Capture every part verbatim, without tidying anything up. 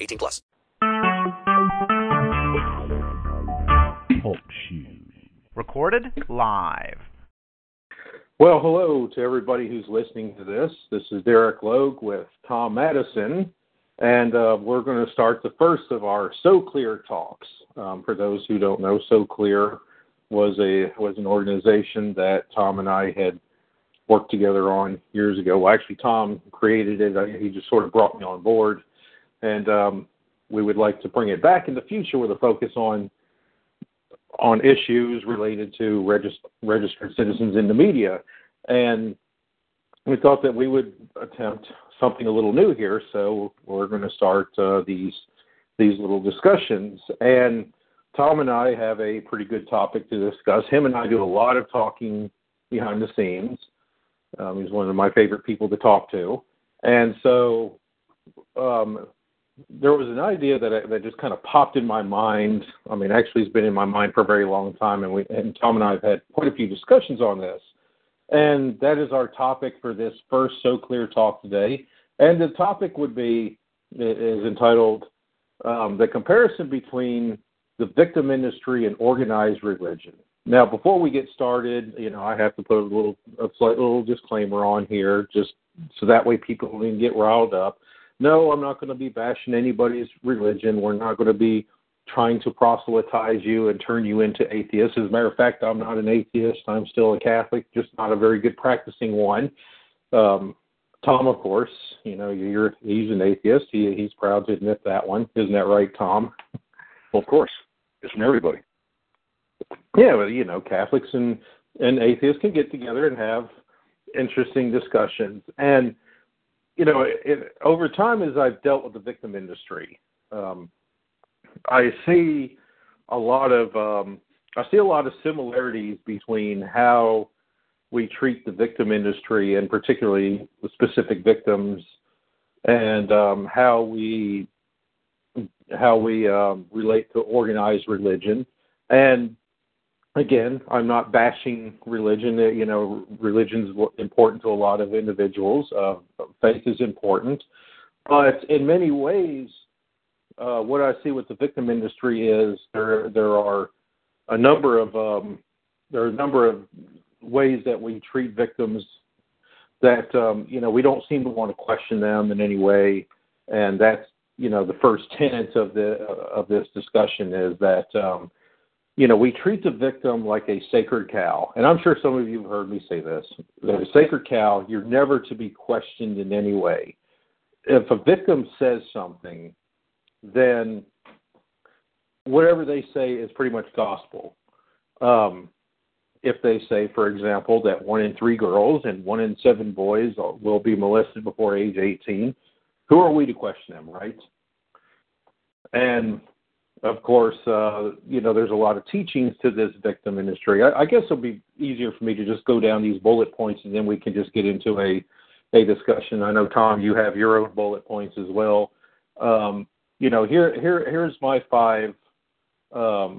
eighteen plus. Talk shoes. Recorded live. Well, hello to everybody who's listening to this. This is Derek Logue with Tom Madison. And uh, we're going to start the first of our SoClear talks. Um, for those who don't know, SoClear was a was an organization that Tom and I had worked together on years ago. Well, actually, Tom created it. He just sort of brought me on board. And um, we would like to bring it back in the future with a focus on on issues related to regist- registered citizens in the media. And we thought that we would attempt something a little new here, so we're going to start uh, these these little discussions. And Tom and I have a pretty good topic to discuss. Him and I do a lot of talking behind the scenes. Um, he's one of my favorite people to talk to. And so um, there was an idea that I, that just kind of popped in my mind. I mean, actually, it's been in my mind for a very long time, and we and Tom and I have had quite a few discussions on this. And that is our topic for this first SoClear talk today. And the topic would be, is entitled, um, The Comparison Between the Victim Industry and Organized Religion. Now, before we get started, you know, I have to put a little a little disclaimer on here, just so that way people can get riled up. No, I'm not going to be bashing anybody's religion. We're not going to be trying to proselytize you and turn you into atheists. As a matter of fact, I'm not an atheist. I'm still a Catholic, just not a very good practicing one. Um, Tom, of course, you know, you're he's an atheist. He, he's proud to admit that one. Isn't that right, Tom? Well, of course. Isn't everybody? Yeah, but, you know, Catholics and, and atheists can get together and have interesting discussions. And, you know, it, it, over time, as I've dealt with the victim industry, um, I see a lot of um, I see a lot of similarities between how we treat the victim industry and particularly the specific victims, and um, how we how we um, relate to organized religion. And again, I'm not bashing religion. You know, religion's important to a lot of individuals. Uh, faith is important, but in many ways. Uh, what I see with the victim industry is there there are a number of um, there are a number of ways that we treat victims that um, you know, we don't seem to want to question them in any way, and that's, you know, the first tenet of the of this discussion is that um, you know, we treat the victim like a sacred cow, and I'm sure some of you have heard me say this: that a sacred cow, you're never to be questioned in any way. If a victim says something, then whatever they say is pretty much gospel. Um, if they say, for example, that one in three girls and one in seven boys will be molested before age eighteen, who are we to question them, right? And, of course, uh, you know, there's a lot of teachings to this victim industry. I, I guess it'll be easier for me to just go down these bullet points, and then we can just get into a, a discussion. I know, Tom, you have your own bullet points as well. Um You know, here, here, here's my five, um,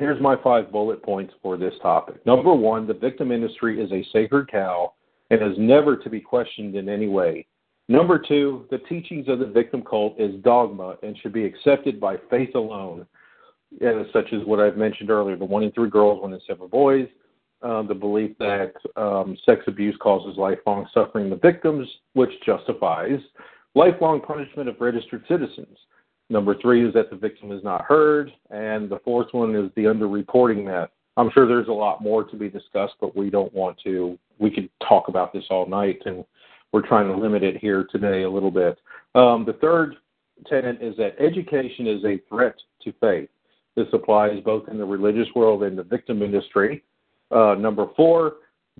here's my five bullet points for this topic. Number one, the victim industry is a sacred cow and is never to be questioned in any way. Number two, the teachings of the victim cult is dogma and should be accepted by faith alone, and such as what I've mentioned earlier: the one in three girls, one in seven boys, um, the belief that um, sex abuse causes lifelong suffering to victims, which justifies lifelong punishment of registered citizens. Number three is that the victim is not heard. And the fourth one is the underreporting myth. I'm sure there's a lot more to be discussed, but we don't want to. We could talk about this all night, and we're trying to limit it here today a little bit. Um, the third tenet is that education is a threat to faith. This applies both in the religious world and the victim industry. Uh, number four,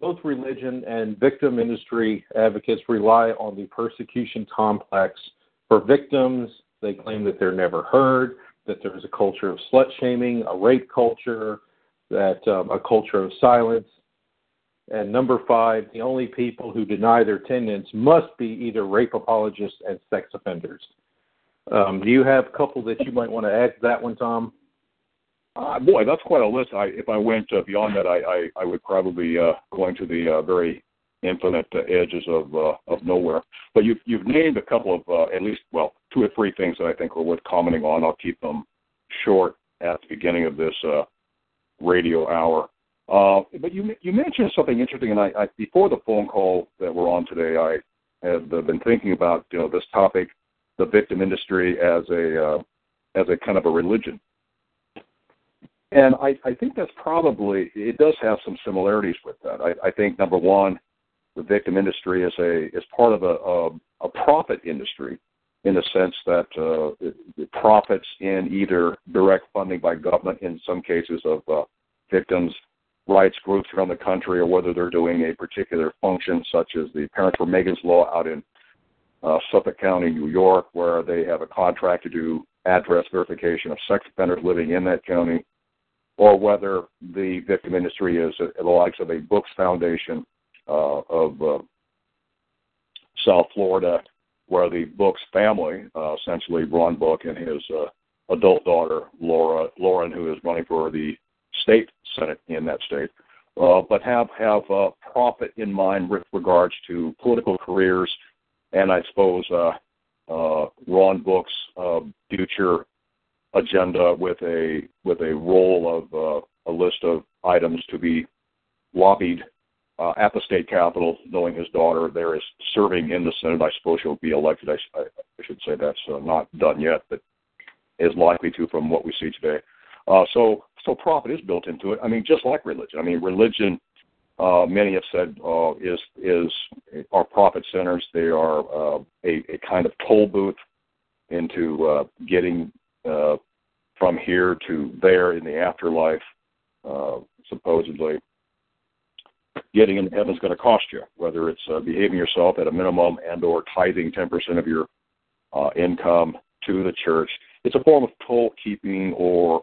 both religion and victim industry advocates rely on the persecution complex for victims, They claim that they're never heard, that there's a culture of slut-shaming, a rape culture, that um, a culture of silence. And number five, the only people who deny their attendance must be either rape apologists and sex offenders. Um, do you have a couple that you might want to add to that one, Tom? Uh, boy, that's quite a list. I, if I went uh, beyond that, I, I, I would probably uh, go into the uh, very infinite uh, edges of uh, of nowhere. But you've, you've named a couple of uh, at least, well, two or three things that I think are worth commenting on. I'll keep them short at the beginning of this uh, radio hour. Uh, but you you mentioned something interesting, and I, I before the phone call that we're on today, I had uh, been thinking about you know this topic, the victim industry as a uh, as a kind of a religion, and I, I think that's probably it does have some similarities with that. I, I think number one, the victim industry is a is part of a a, a profit industry in the sense that uh, it, it profits in either direct funding by government in some cases of uh, victims' rights groups around the country, or whether they're doing a particular function, such as the Parents for Megan's Law out in uh, Suffolk County, New York, where they have a contract to do address verification of sex offenders living in that county, or whether the victim industry is uh, the likes of a Books Foundation uh, of uh, South Florida, where the Books family, uh, essentially Ron Book and his uh, adult daughter, Laura Lauren, who is running for the state senate in that state, uh, but have have uh, profit in mind with regards to political careers, and I suppose uh, uh, Ron Book's uh, future agenda with a with a roll of uh, a list of items to be lobbied uh, at the state capitol. Knowing his daughter there is serving in the senate, I suppose she'll be elected. I, I should say that's uh, not done yet, but is likely to from what we see today. Uh, so. So profit is built into it. I mean, just like religion. I mean, religion, uh, many have said, uh, is is are profit centers. They are uh, a, a kind of toll booth into uh, getting uh, from here to there in the afterlife, uh, supposedly. Getting into heaven's going to cost you, whether it's uh, behaving yourself at a minimum and or tithing ten percent of your uh, income to the church. It's a form of toll keeping or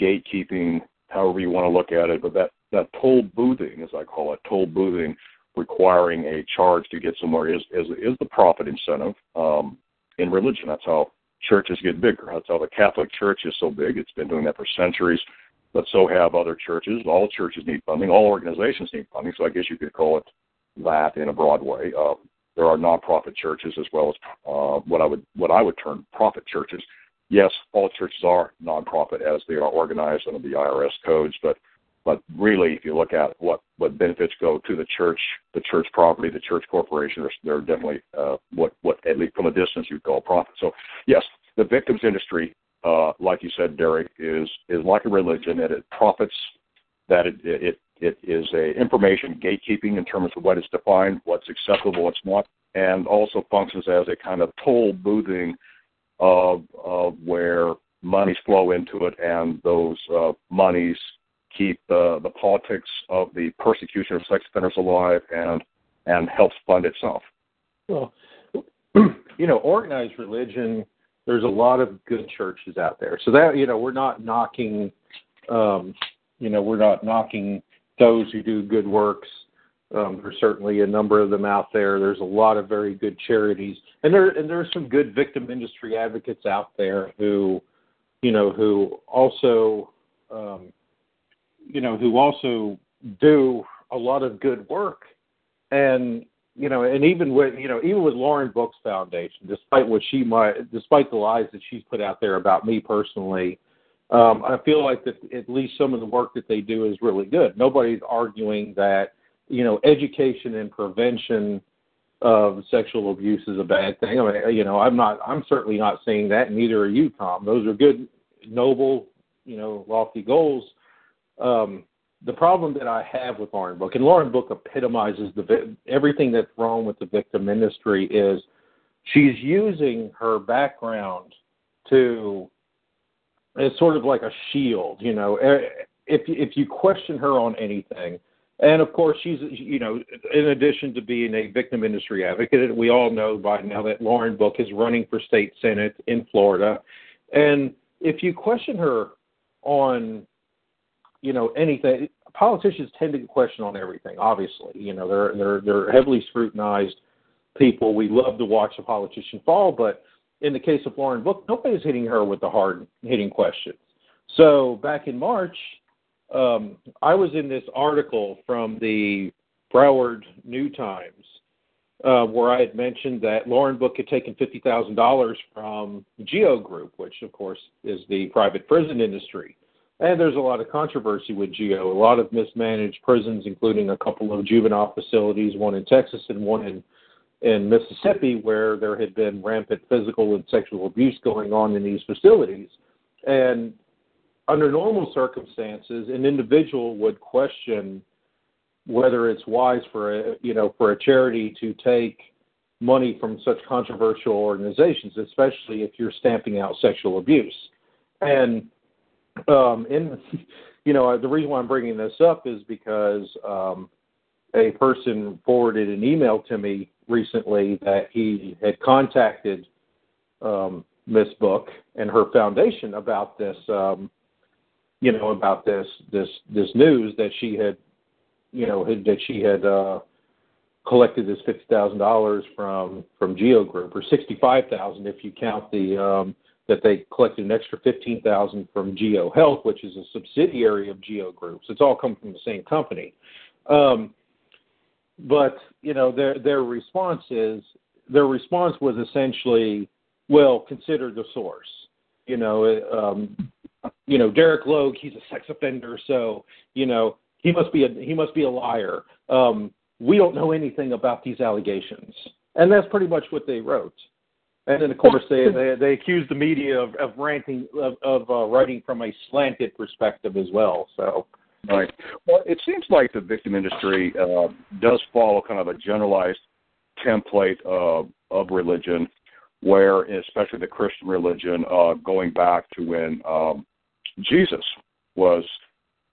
gatekeeping, however you want to look at it, but that, that toll boothing, as I call it, toll boothing, requiring a charge to get somewhere is is, is the profit incentive um, in religion. That's how churches get bigger. That's how the Catholic Church is so big. It's been doing that for centuries, but so have other churches. All churches need funding. All organizations need funding, so I guess you could call it that in a broad way. Uh, there are nonprofit churches as well as uh, what I would what I would term profit churches. Yes, all churches are nonprofit as they are organized under the I R S codes, but but really, if you look at what, what benefits go to the church, the church property, the church corporation, they're definitely uh, what, what at least from a distance you'd call profit. So, yes, the victims industry, uh, like you said, Derek, is is like a religion, and it profits, that it it it is a information gatekeeping in terms of what is defined, what's acceptable, what's not, and also functions as a kind of toll boothing Of, of where monies flow into it, and those uh, monies keep uh, the politics of the persecution of sex offenders alive and and helps fund itself. Well, you know, organized religion, there's a lot of good churches out there. So that, you know, we're not knocking, um, you know, we're not knocking those who do good works. Um, there's certainly a number of them out there. There's a lot of very good charities, and there and there's some good victim industry advocates out there who, you know, who also, um, you know, who also do a lot of good work, and you know, and even with you know, even with Lauren Book's Foundation, despite what she might, despite the lies that she's put out there about me personally, um, I feel like that at least some of the work that they do is really good. Nobody's arguing that. You know, education and prevention of sexual abuse is a bad thing. I mean, you know, I'm not, I'm certainly not saying that. Neither are you, Tom. Those are good, noble, you know, lofty goals. Um, the problem that I have with Lauren Book, and Lauren Book epitomizes the everything that's wrong with the victim industry, is she's using her background to, it's sort of like a shield. You know, if if you question her on anything, And of course, she's, you know, in addition to being a victim industry advocate, we all know by now that Lauren Book is running for state senate in Florida. And if you question her on, you know, anything, politicians tend to get questioned on everything. Obviously, you know, they're they're they're heavily scrutinized people. We love to watch a politician fall, but in the case of Lauren Book, nobody's hitting her with the hard hitting questions. So back in March, um, I was in this article from the Broward New Times uh, where I had mentioned that Lauren Book had taken fifty thousand dollars from GEO Group, which of course is the private prison industry. And there's a lot of controversy with GEO, a lot of mismanaged prisons, including a couple of juvenile facilities, one in Texas and one in, in Mississippi, where there had been rampant physical and sexual abuse going on in these facilities. And under normal circumstances, an individual would question whether it's wise for a, you know, for a charity to take money from such controversial organizations, especially if you're stamping out sexual abuse. And Um, and, you know, the reason why I'm bringing this up is because um, a person forwarded an email to me recently that he had contacted um, Miz Book and her foundation about this, um, you know, about this, this, this news that she had, you know, had, that she had uh, collected this fifty thousand dollars from, from GEO Group, or sixty-five thousand dollars if you count the, um, that they collected an extra fifteen thousand dollars from Geo Health, which is a subsidiary of Geo Group. So it's all come from the same company. Um, but, you know, their their response is, their response was essentially, well, consider the source. You know, um, you know, Derek Logue, he's a sex offender, so, you know, he must be a, he must be a liar. Um, we don't know anything about these allegations. And that's pretty much what they wrote. And then, of course, they they, they accuse the media of, of ranting of, of uh, writing from a slanted perspective as well. So, right. Well, it seems like the victim industry uh, does follow kind of a generalized template uh, of religion, where especially the Christian religion, uh, going back to when um, Jesus was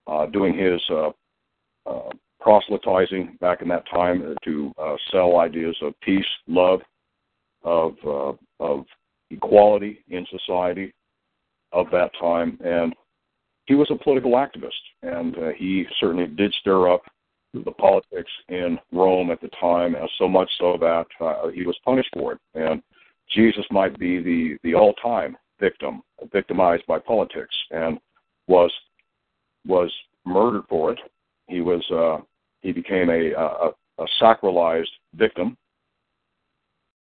uh, doing his uh, uh, proselytizing back in that time to uh, sell ideas of peace, love, of uh, of equality in society of that time. And he was a political activist, and uh, he certainly did stir up the politics in Rome at the time, uh, so much so that uh, he was punished for it. And Jesus might be the, the all-time victim, victimized by politics, and was was murdered for it. He was uh, he became a, a, a sacralized victim.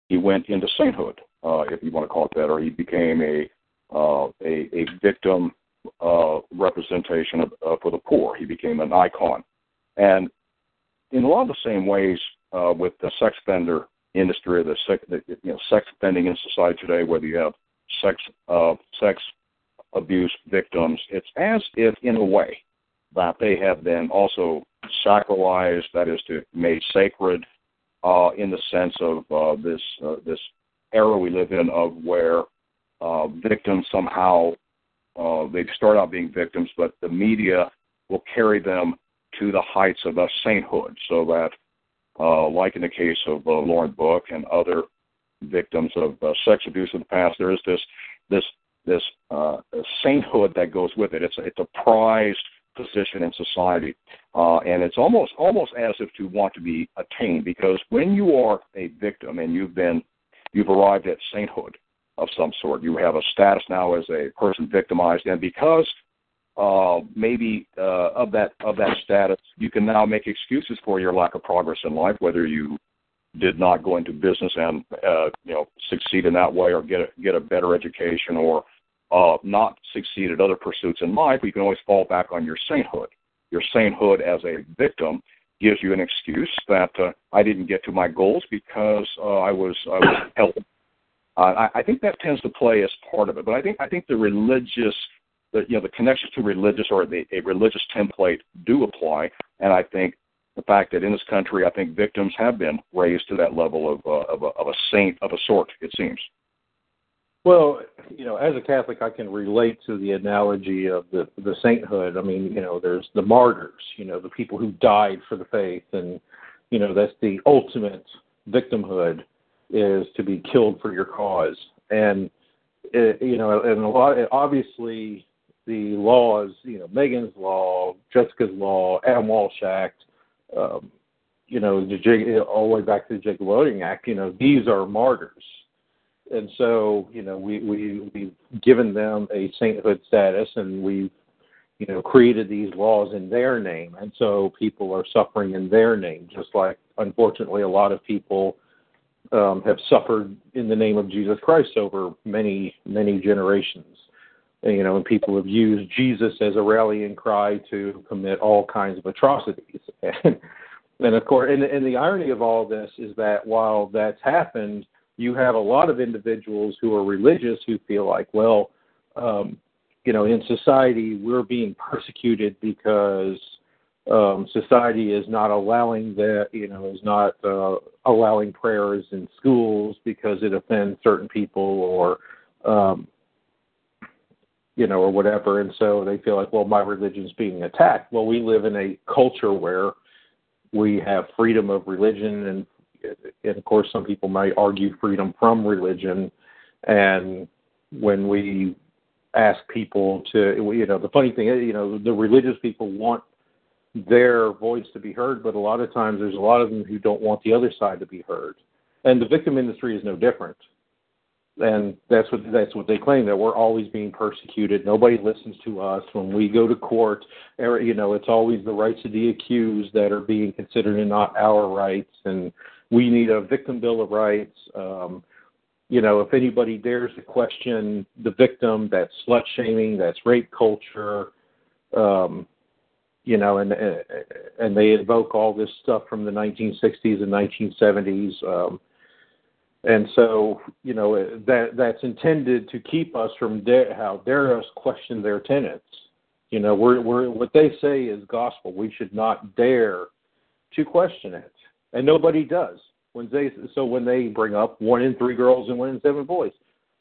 He went into sainthood, uh, if you want to call it that, or he became a uh, a, a victim uh, representation of, uh, for the poor. He became an icon. And in a lot of the same ways uh, with the sex offender industry, the, sex, the you know, sex offending in society today, whether you have sex uh, sex abuse victims, it's as if, in a way, that they have been also sacralized, that is to made sacred, Uh, in the sense of uh, this uh, this era we live in of where uh, victims somehow, uh, they start out being victims, but the media will carry them to the heights of a sainthood, so that, uh, like in the case of uh, Lauren Book and other victims of uh, sex abuse in the past, there is this this this uh, sainthood that goes with it. It's, it's a prized position in society, uh, and it's almost almost as if to want to be attained, because when you are a victim and you've been you've arrived at sainthood of some sort, you have a status now as a person victimized, and because uh, maybe uh, of that of that status, you can now make excuses for your lack of progress in life, whether you did not go into business and uh, you know succeed in that way, or get a, get a better education, or Uh, not succeed at other pursuits in life. We can always fall back on your sainthood. Your sainthood as a victim gives you an excuse that uh, I didn't get to my goals because uh, I was I was held. Uh, I, I think that tends to play as part of it. But I think I think the religious, the, you know, the connections to religious or the, a religious template do apply. And I think the fact that in this country, I think victims have been raised to that level of uh, of, a, of a saint of a sort. It seems. Well, you know, as a Catholic, I can relate to the analogy of the, the sainthood. I mean, you know, there's the martyrs, you know, the people who died for the faith. And, you know, that's the ultimate victimhood, is to be killed for your cause. And, it, you know, and a lot, obviously, the laws, you know, Megan's Law, Jessica's Law, Adam Walsh Act, um, you know, the, all the way back to the Jacob Voting Act, you know, these are martyrs. And so, you know, we, we, we've given them a sainthood status, and we've, you know, created these laws in their name. And so people are suffering in their name, just like, unfortunately, a lot of people um, have suffered in the name of Jesus Christ over many, many generations. And, you know, and people have used Jesus as a rallying cry to commit all kinds of atrocities. And, and of course, and, and the irony of all this is that while that's happened, you have a lot of individuals who are religious who feel like, well, um, you know, in society we're being persecuted because um, society is not allowing that, you know, is not uh, allowing prayers in schools because it offends certain people, or, um, you know, or whatever. And so they feel like, well, my religion's being attacked. Well, we live in a culture where we have freedom of religion, and And, of course, some people might argue freedom from religion. And when we ask people to, you know, the funny thing is, you know, the religious people want their voice to be heard, but a lot of times there's a lot of them who don't want the other side to be heard. And the victim industry is no different. And that's what that's what they claim, that we're always being persecuted. Nobody listens to us. When we go to court, you know, it's always the rights of the accused that are being considered and not our rights. And we need a victim bill of rights. Um, you know, if anybody dares to question the victim, that's slut shaming, that's rape culture, um, you know, and and they invoke all this stuff from the nineteen sixties and nineteen seventies. Um, And so, you know, that that's intended to keep us from dare, how dare us question their tenets. You know, we're, we're what they say is gospel. We should not dare to question it, and nobody does. When they so when they bring up one in three girls and one in seven boys,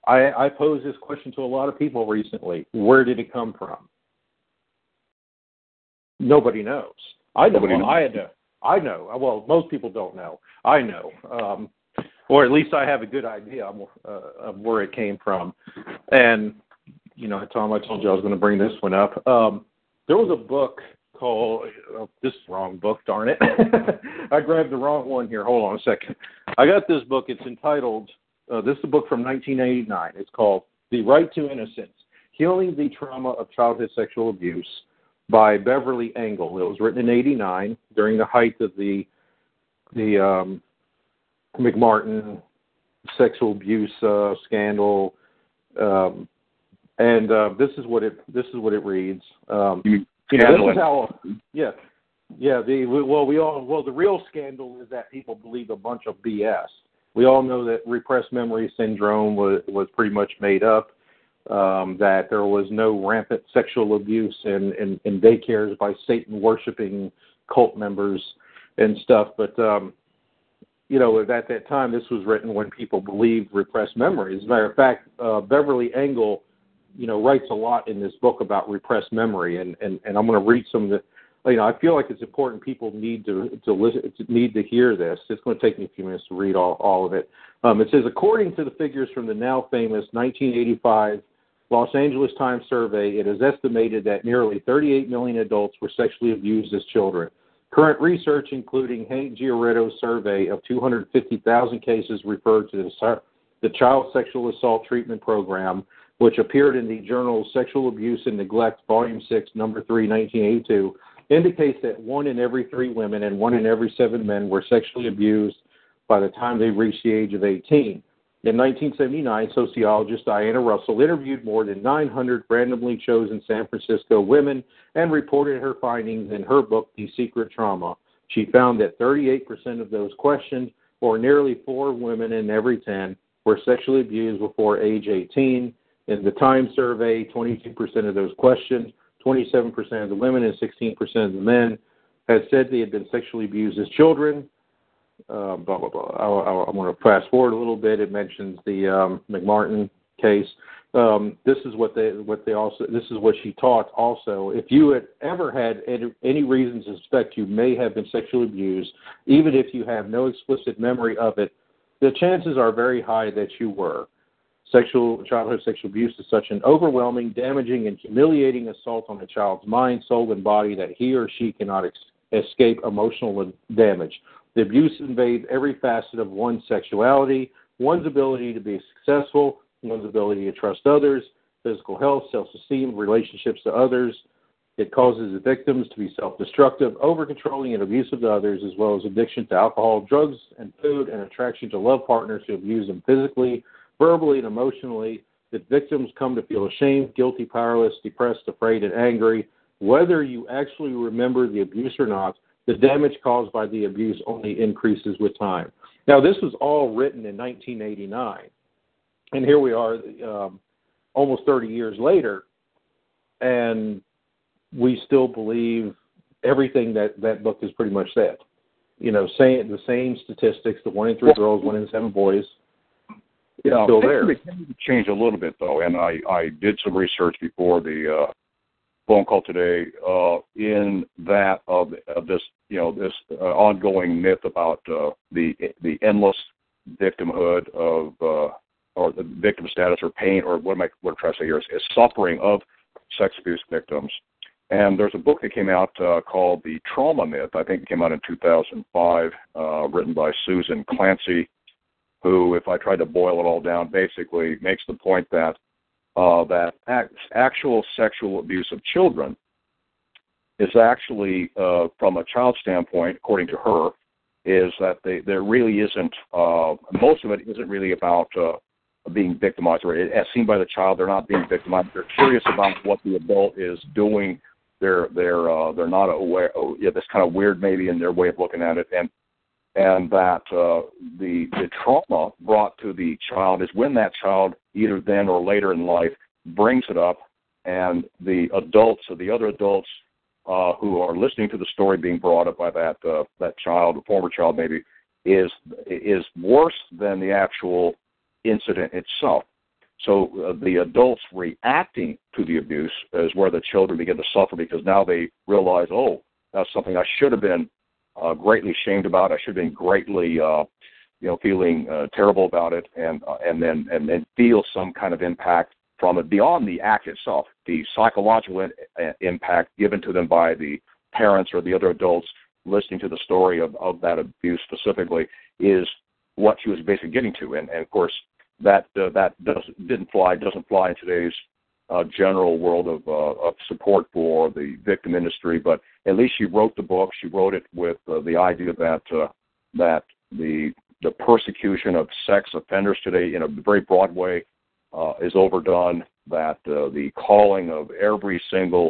I, I pose this question to a lot of people recently: where did it come from? Nobody knows. I know. Nobody knows. I know. I know. Well, most people don't know. I know. Um, Or at least I have a good idea uh, of where it came from. And, you know, Tom, I told you I was going to bring this one up. Um, there was a book called, oh, this is the wrong book, darn it. I grabbed the wrong one here. Hold on a second. I got this book. It's entitled, uh, this is a book from nineteen eighty-nine. It's called The Right to Innocence, Healing the Trauma of Childhood Sexual Abuse by Beverly Engel. It was written in eighty-nine during the height of the, the, um, McMartin sexual abuse uh, scandal, um, and uh, this is what it this is what it reads. Um, you you know, this is how, yeah, yeah. The well, we all well the real scandal is that people believe a bunch of B S. We all know that repressed memory syndrome was was pretty much made up. Um, that there was no rampant sexual abuse in, in, in daycares by Satan worshiping cult members and stuff, but. Um, You know, at that time, this was written when people believed repressed memory. As a matter of fact, uh, Beverly Engel, you know, writes a lot in this book about repressed memory, and, and, and I'm going to read some of the, you know, I feel like it's important people need to, to listen, need to hear this. It's going to take me a few minutes to read all, all of it. Um, it says, according to the figures from the now famous nineteen eighty-five Los Angeles Times survey, it is estimated that nearly thirty-eight million adults were sexually abused as children. Current research, including Hank Giaretto's survey of two hundred fifty thousand cases referred to the Child Sexual Assault Treatment Program, which appeared in the journal Sexual Abuse and Neglect, Volume six, Number three, nineteen eighty-two, indicates that one in every three women and one in every seven men were sexually abused by the time they reached the age of eighteen. In nineteen seventy-nine, sociologist Diana Russell interviewed more than nine hundred randomly chosen San Francisco women and reported her findings in her book, The Secret Trauma. She found that thirty-eight percent of those questioned, or nearly four women in every ten, were sexually abused before age eighteen. In the Time survey, twenty-two percent of those questioned, twenty-seven percent of the women and sixteen percent of the men had said they had been sexually abused as children. Um, blah, blah, blah. I, I, I want to fast forward a little bit. It mentions the um, McMartin case, um, this is what they what they also this is what she taught also. If you had ever had any reason to suspect you may have been sexually abused, even if you have no explicit memory of it, the chances are very high that you were. Sexual childhood sexual abuse is such an overwhelming, damaging, and humiliating assault on a child's mind, soul, and body that he or she cannot ex- escape emotional damage. The abuse invades every facet of one's sexuality, one's ability to be successful, one's ability to trust others, physical health, self-esteem, relationships to others. It causes the victims to be self-destructive, over-controlling, and abusive to others, as well as addiction to alcohol, drugs, and food, and attraction to love partners who abuse them physically, verbally, and emotionally. The victims come to feel ashamed, guilty, powerless, depressed, afraid, and angry. Whether you actually remember the abuse or not, the damage caused by the abuse only increases with time. Now, this was all written in nineteen eighty-nine, and here we are um, almost thirty years later, and we still believe everything that that book has pretty much said. You know, same, the same statistics, the one in three girls, one in seven boys, it's yeah, still there. It changed a little bit, though, and I, I did some research before the uh, phone call today uh, in that of, of this, you know, this uh, ongoing myth about uh, the the endless victimhood of uh, or the victim status or pain or what am I what I'm trying to say here is, is suffering of sex abuse victims. And there's a book that came out uh, called The Trauma Myth. I think it came out in two thousand five, uh, written by Susan Clancy, who, if I tried to boil it all down, basically makes the point that uh, that act, actual sexual abuse of children is actually, uh, from a child standpoint, according to her, is that they, there really isn't, uh, most of it isn't really about uh, being victimized. Or as seen by the child, they're not being victimized. They're curious about what the adult is doing. They're they're uh, they're not aware. Oh, yeah, that's kind of weird, maybe, in their way of looking at it. And and that uh, the the trauma brought to the child is when that child, either then or later in life, brings it up, and the adults or the other adults uh, who are listening to the story being brought up by that uh, that child, former child maybe, is is worse than the actual incident itself. So uh, the adults reacting to the abuse is where the children begin to suffer, because now they realize, oh, that's something I should have been Uh, greatly shamed about. I should have been greatly, uh, you know, feeling uh, terrible about it, and uh, and then and then feel some kind of impact from it beyond the act itself. The psychological in, uh, impact given to them by the parents or the other adults listening to the story of, of that abuse specifically is what she was basically getting to. And, and of course, that uh, that doesn't didn't fly doesn't fly in today's uh, general world of uh, of support for the victim industry, but at least she wrote the book. She wrote it with uh, the idea that uh, that the the persecution of sex offenders today in a very broad way uh, is overdone, that uh, the calling of every single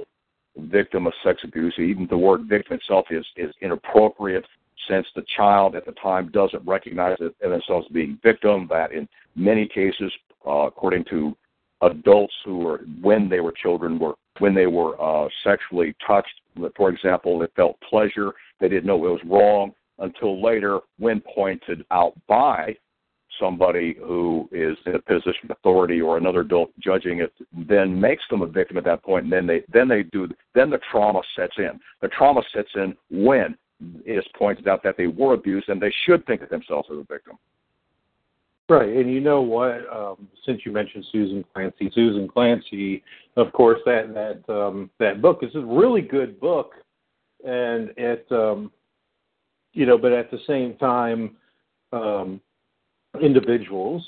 victim of sex abuse, even the word victim itself, is, is inappropriate, since the child at the time doesn't recognize it themselves as being victim, that in many cases, uh, according to adults who were, when they were children, were when they were uh, sexually touched, for example, they felt pleasure. They didn't know it was wrong until later, when pointed out by somebody who is in a position of authority or another adult judging it, then makes them a victim at that point. And then they then they do then the trauma sets in. The trauma sets in when it is pointed out that they were abused and they should think of themselves as a victim. Right, and you know what? Um, since you mentioned Susan Clancy, Susan Clancy, of course, that that um, that book is a really good book, and it um, you know, but at the same time, um, individuals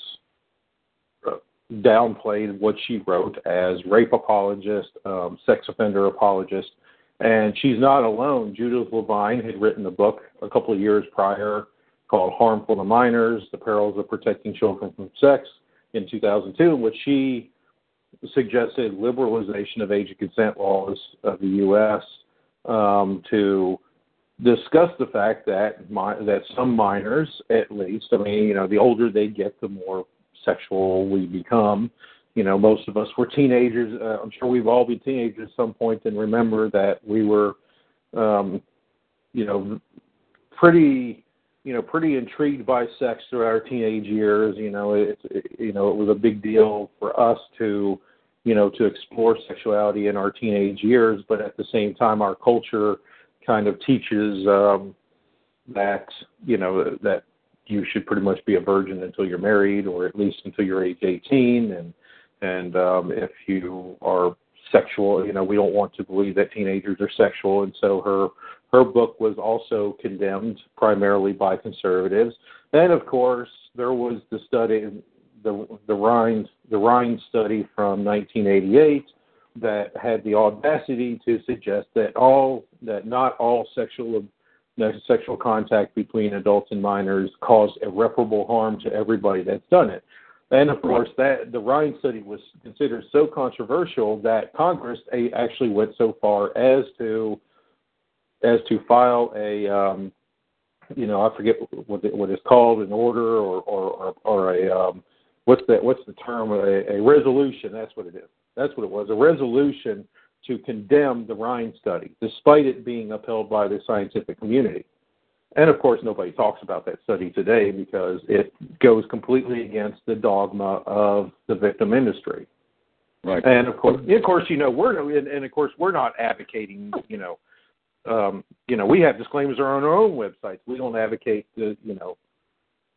downplayed what she wrote as rape apologist, um, sex offender apologist, and she's not alone. Judith Levine had written a book a couple of years prior called Harmful to Minors, The Perils of Protecting Children from Sex, in two thousand two, in which she suggested liberalization of age of consent laws of the U S um, to discuss the fact that my, that some minors, at least, I mean, you know, the older they get, the more sexual we become. You know, most of us were teenagers. Uh, I'm sure we've all been teenagers at some point and remember that we were, um, you know, pretty you know, pretty intrigued by sex through our teenage years. You know, it, it, you know, it was a big deal for us to, you know, to explore sexuality in our teenage years. But at the same time, our culture kind of teaches um, that, you know, that you should pretty much be a virgin until you're married, or at least until you're age eighteen. And, and um, if you are sexual, you know, we don't want to believe that teenagers are sexual. And so her, her book was also condemned primarily by conservatives. And, of course, there was the study, the the Rind, the Rind study from nineteen eighty-eight that had the audacity to suggest that all that not all sexual sexual contact between adults and minors caused irreparable harm to everybody that's done it. And, of course, that the Rind study was considered so controversial that Congress actually went so far as to as to file a, um, you know, I forget what it, what it's called, an order or or, or a, um, what's that? What's the term? A, a resolution. That's what it is. That's what it was. A resolution to condemn the Rind study, despite it being upheld by the scientific community. And, of course, nobody talks about that study today because it goes completely against the dogma of the victim industry. Right. And, of course, of course, you know, we're and, and of course, we're not advocating, you know, Um, you know, we have disclaimers on our own websites. We don't advocate the, you know,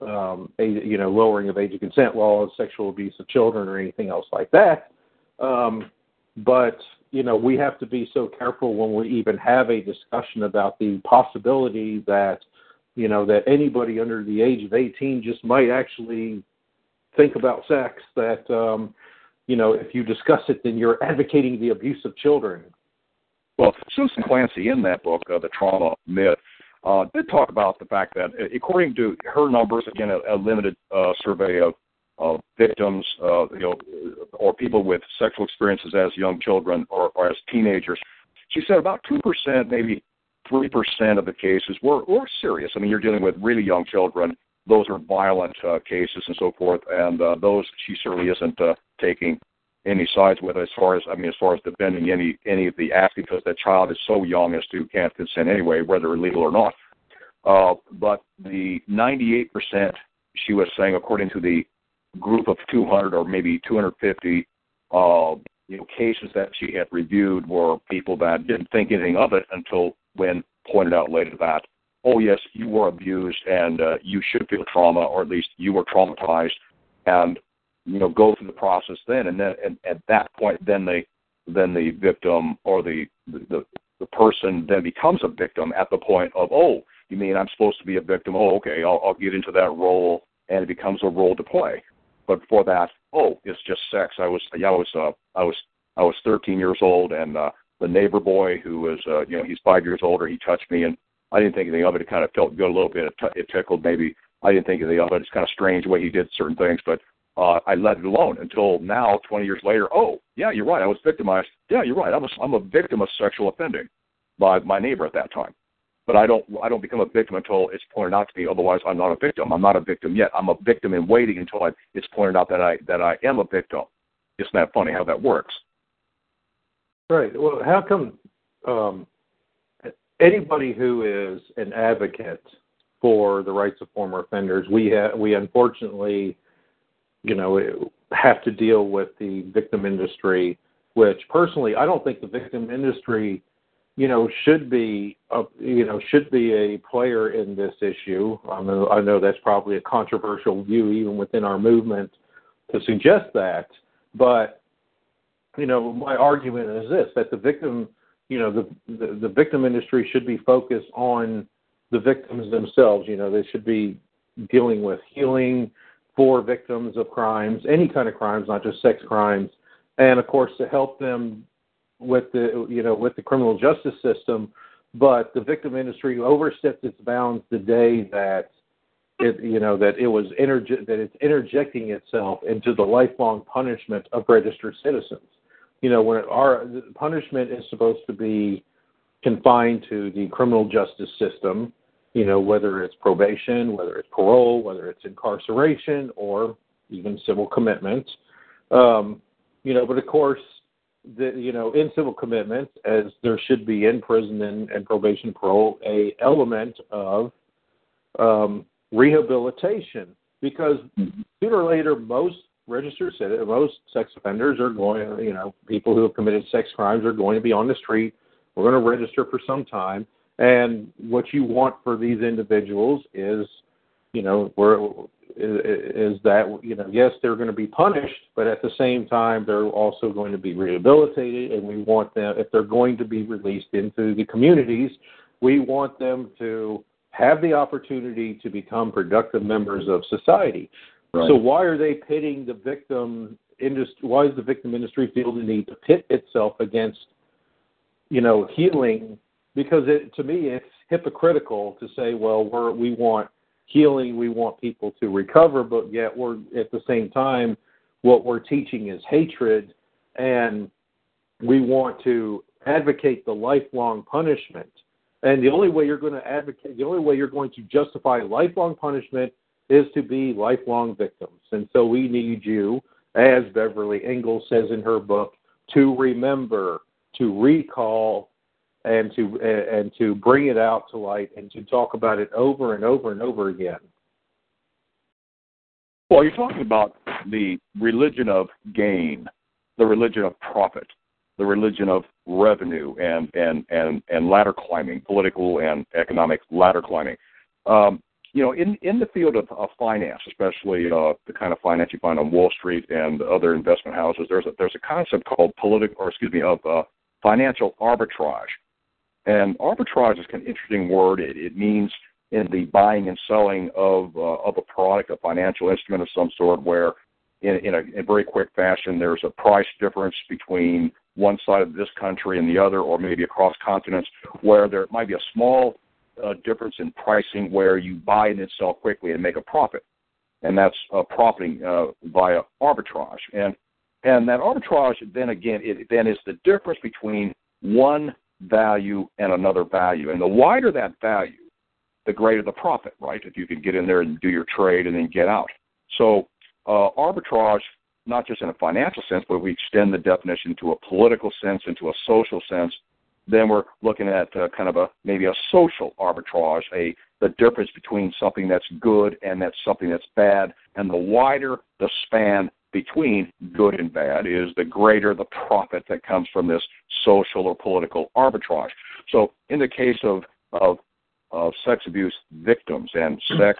um, a, you know, lowering of age of consent laws, sexual abuse of children, or anything else like that. Um, but, you know, we have to be so careful when we even have a discussion about the possibility that, you know, that anybody under the age of eighteen just might actually think about sex, that, um, you know, if you discuss it, then you're advocating the abuse of children. Well, Susan Clancy, in that book, uh, The Trauma Myth, uh, did talk about the fact that, according to her numbers, again, a, a limited uh, survey of, of victims, uh, you know, or people with sexual experiences as young children or, or as teenagers, she said about two percent, maybe three percent of the cases were, were serious. I mean, you're dealing with really young children. Those are violent uh, cases and so forth, and uh, those she certainly isn't uh, taking any sides with, as far as I mean, as far as defending any any of the acts, because that child is so young as to can't consent anyway, whether illegal or not. Uh, but the ninety-eight percent, she was saying, according to the group of two hundred or maybe two hundred fifty uh, you know, cases that she had reviewed, were people that didn't think anything of it until when pointed out later that, oh yes, you were abused and uh, you should feel trauma, or at least you were traumatized, and you know, go through the process then, and then and at that point, then they, then the victim or the, the the person then becomes a victim at the point of, oh, you mean I'm supposed to be a victim? Oh, okay, I'll, I'll get into that role, and it becomes a role to play. But for that, oh, it's just sex. I was, yeah, I was, uh, I was, I was thirteen years old, and uh, the neighbor boy who was, uh, you know, he's five years older, he touched me, and I didn't think anything of it. It kind of felt good a little bit. It, t- it tickled, maybe. I didn't think anything of it. It's kind of strange the way he did certain things, but. Uh, I let it alone until now, twenty years later. Oh, yeah, you're right. I was victimized. Yeah, you're right. I was, I'm a victim of sexual offending by my neighbor at that time. But I don't I don't become a victim until it's pointed out to me. Otherwise, I'm not a victim. I'm not a victim yet. I'm a victim in waiting until I, it's pointed out that I that I am a victim. Isn't that funny how that works? Right. Well, how come um, anybody who is an advocate for the rights of former offenders, we ha- we unfortunately... you know, have to deal with the victim industry, which personally, I don't think the victim industry, you know, should be, a, you know, should be a player in this issue. I know, I know that's probably a controversial view, even within our movement, to suggest that. But, you know, my argument is this, that the victim, you know, the, the, the victim industry should be focused on the victims themselves. You know, they should be dealing with healing for victims of crimes, any kind of crimes, not just sex crimes, and of course to help them with the, you know, with the criminal justice system. But the victim industry overstepped its bounds the day that it, you know, that it was interge- that it's interjecting itself into the lifelong punishment of registered citizens. You know, when it, our punishment is supposed to be confined to the criminal justice system. You know, whether it's probation, whether it's parole, whether it's incarceration, or even civil commitment. Um, you know, but of course, the, you know, in civil commitment, as there should be in prison and, and probation, parole, a element of um, rehabilitation, because sooner or later most registered most sex offenders are going, you know, people who have committed sex crimes are going to be on the street. We're going to register for some time, and what you want for these individuals is, you know, we're, is, is that, you know, yes, they're going to be punished, but at the same time, they're also going to be rehabilitated, and we want them, if they're going to be released into the communities, we want them to have the opportunity to become productive members of society. Right. So why are they pitting the victim industry? Why does the victim industry feel the need to pit itself against, you know, healing? Because it, to me, it's hypocritical to say, well, we're, we want healing, we want people to recover, but yet we're at the same time, what we're teaching is hatred, and we want to advocate the lifelong punishment. And the only way you're going to advocate, the only way you're going to justify lifelong punishment is to be lifelong victims. And so we need you, as Beverly Engel says in her book, to remember, to recall, and to and to bring it out to light and to talk about it over and over and over again. Well, you're talking about the religion of gain, the religion of profit, the religion of revenue and and, and, and ladder climbing, political and economic ladder climbing. Um, You know, in, in the field of, of finance, especially uh, the kind of finance you find on Wall Street and other investment houses, there's a, there's a concept called political, or excuse me, of uh, financial arbitrage. And arbitrage is an interesting word. It, it means in the buying and selling of uh, of a product, a financial instrument of some sort, where in, in, a, in a very quick fashion there's a price difference between one side of this country and the other, or maybe across continents, where there might be a small a difference in pricing where you buy and then sell quickly and make a profit, and that's uh, profiting uh, via arbitrage. And and that arbitrage then again it then is the difference between one value and another value. And the wider that value, the greater the profit, right? If you can get in there and do your trade and then get out. So uh, arbitrage, not just in a financial sense, but we extend the definition to a political sense and to a social sense. Then we're looking at uh, kind of a maybe a social arbitrage, a the difference between something that's good and that's something that's bad, and the wider the span between good and bad is, the greater the profit that comes from this social or political arbitrage. So in the case of of, of sex abuse victims and sex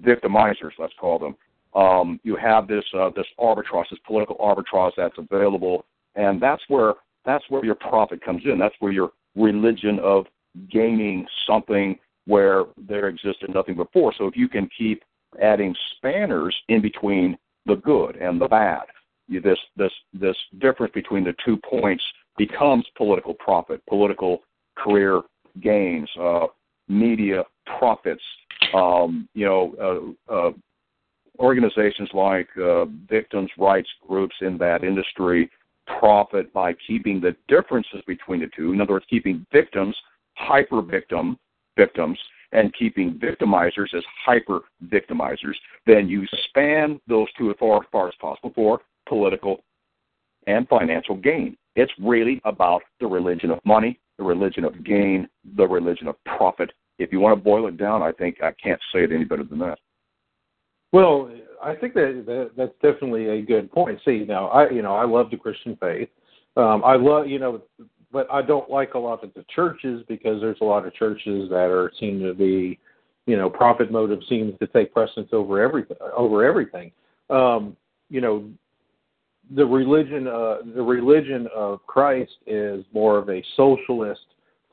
victimizers, let's call them, um, you have this uh, this arbitrage, this political arbitrage that's available, and that's where. That's where your profit comes in. That's where your religion of gaining something where there existed nothing before. So if you can keep adding spanners in between the good and the bad, you, this this this difference between the two points becomes political profit, political career gains, uh, media profits. Um, you know, uh, uh, organizations like uh, victims' rights groups in that industry profit by keeping the differences between the two. In other words, keeping victims hyper-victim victims and keeping victimizers as hyper-victimizers. Then you span those two as far, as far as possible for political and financial gain. It's really about the religion of money, the religion of gain, the religion of profit. If you want to boil it down, I think I can't say it any better than that. Well, I think that, that that's definitely a good point. See, now I, you know, I love the Christian faith. Um, I love, you know, but I don't like a lot of the churches, because there's a lot of churches that are seem to be, you know, profit motive seems to take precedence over everything. Over everything, um, you know, the religion, uh, the religion of Christ is more of a socialist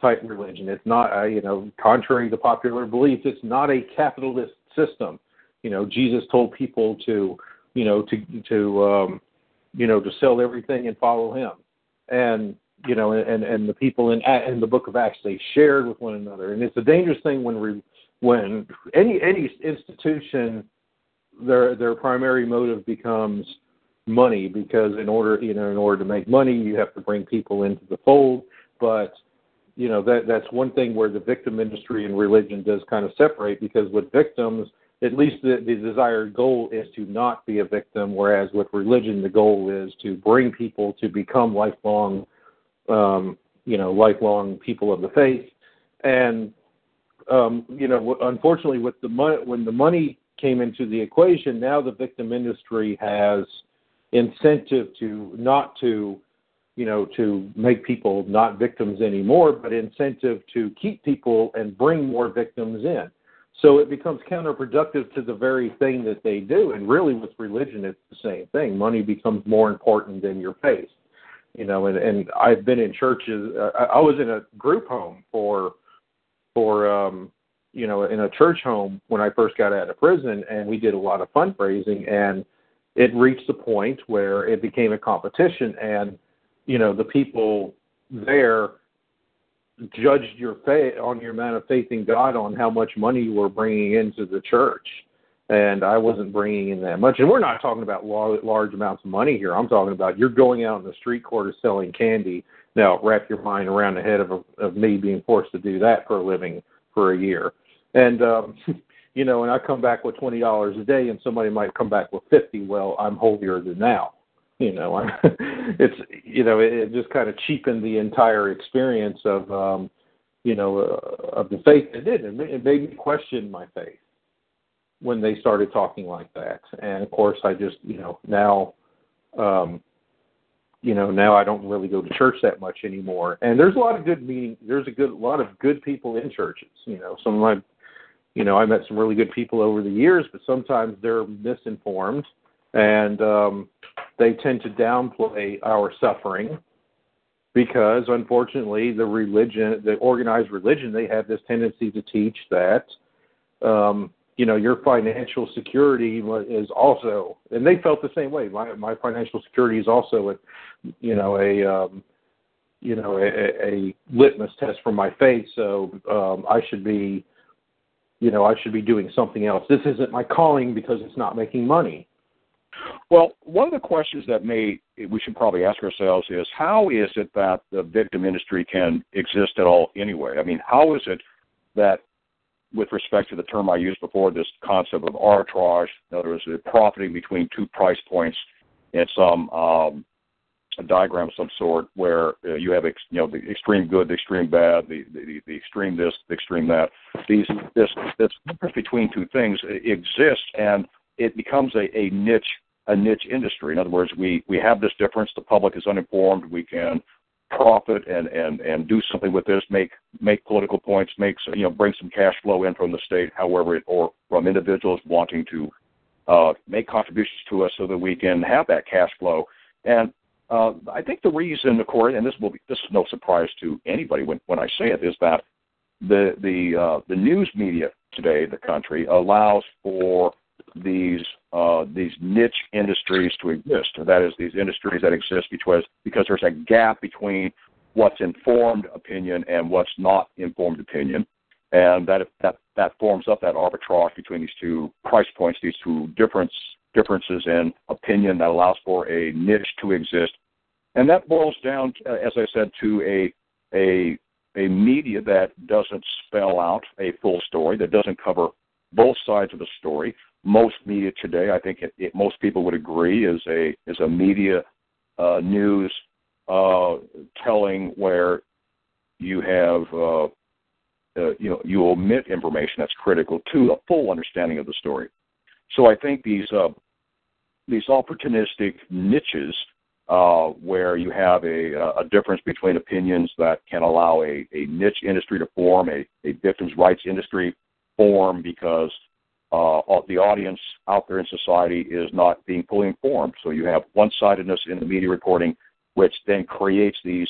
type religion. It's not, uh, you know, contrary to popular belief, it's not a capitalist system. You know, Jesus told people to, you know, to to um, you know, to sell everything and follow him, and you know, and, and the people in in the Book of Acts, they shared with one another, and it's a dangerous thing when re, when any any institution their their primary motive becomes money, because in order you know in order to make money you have to bring people into the fold, but. You know, that that's one thing where the victim industry and religion does kind of separate, because with victims, at least the, the desired goal is to not be a victim, whereas with religion, the goal is to bring people to become lifelong, um, you know, lifelong people of the faith. And um, you know, unfortunately, with the money, when the money came into the equation, now the victim industry has incentive to not to, you know, to make people not victims anymore, but incentive to keep people and bring more victims in. So it becomes counterproductive to the very thing that they do. And really with religion, it's the same thing. Money becomes more important than your faith. You know, and, and I've been in churches. I, I was in a group home for, for um, you know, in a church home when I first got out of prison, and we did a lot of fundraising, and it reached the point where it became a competition, and, you know, the people there judged your faith on your amount of faith in God on how much money you were bringing into the church. And I wasn't bringing in that much. And we're not talking about large amounts of money here. I'm talking about you're going out in the street corner selling candy. Now, wrap your mind around the head of, a, of me being forced to do that for a living for a year. And, um, you know, and I come back with twenty dollars a day, and somebody might come back with fifty dollars. Well, I'm holier than now. You know, I'm, it's, you know, it, it just kind of cheapened the entire experience of, um, you know, uh, of the faith. It did. It made me question my faith when they started talking like that. And of course I just, you know, now, um, you know, now I don't really go to church that much anymore. And there's a lot of good meaning. There's a good, a lot of good people in churches. You know, some of my, you know, I met some really good people over the years, but sometimes they're misinformed, and um, they tend to downplay our suffering because unfortunately the religion, the organized religion, they have this tendency to teach that, um, you know, your financial security is also, and they felt the same way. My, my financial security is also, a, you know, a, um, you know, a, a litmus test for my faith. So um, I should be, you know, I should be doing something else. This isn't my calling because it's not making money. Well, one of the questions that may we should probably ask ourselves is how is it that the victim industry can exist at all anyway? I mean, how is it that, with respect to the term I used before, this concept of arbitrage, in other words, the profiting between two price points in some um, a diagram of some sort where uh, you have, ex, you know, the extreme good, the extreme bad, the, the, the extreme this, the extreme that. These this this difference between two things exists, and it becomes a, a niche a niche industry. In other words, we, we have this difference. The public is uninformed. We can profit and, and, and do something with this, make make political points, make you know bring some cash flow in from the state, however, it, or from individuals wanting to uh, make contributions to us so that we can have that cash flow. And uh, I think the reason, of course, and this will be this is no surprise to anybody when, when I say it, is that the the uh, the news media today, the country, allows for these uh, these niche industries to exist, or that is, these industries that exist because because there's a gap between what's informed opinion and what's not informed opinion, and that that that forms up that arbitrage between these two price points, these two difference differences in opinion that allows for a niche to exist, and that boils down, as I said, to a a a media that doesn't spell out a full story, that doesn't cover both sides of the story. Most media today, I think it, it, most people would agree, is a is a media uh, news uh, telling where you have uh, uh, you know you omit information that's critical to a full understanding of the story. So I think these uh, these opportunistic niches uh, where you have a, a difference between opinions that can allow a, a niche industry to form, a, a victims' rights industry form because Uh, the audience out there in society is not being fully informed. So you have one-sidedness in the media reporting, which then creates these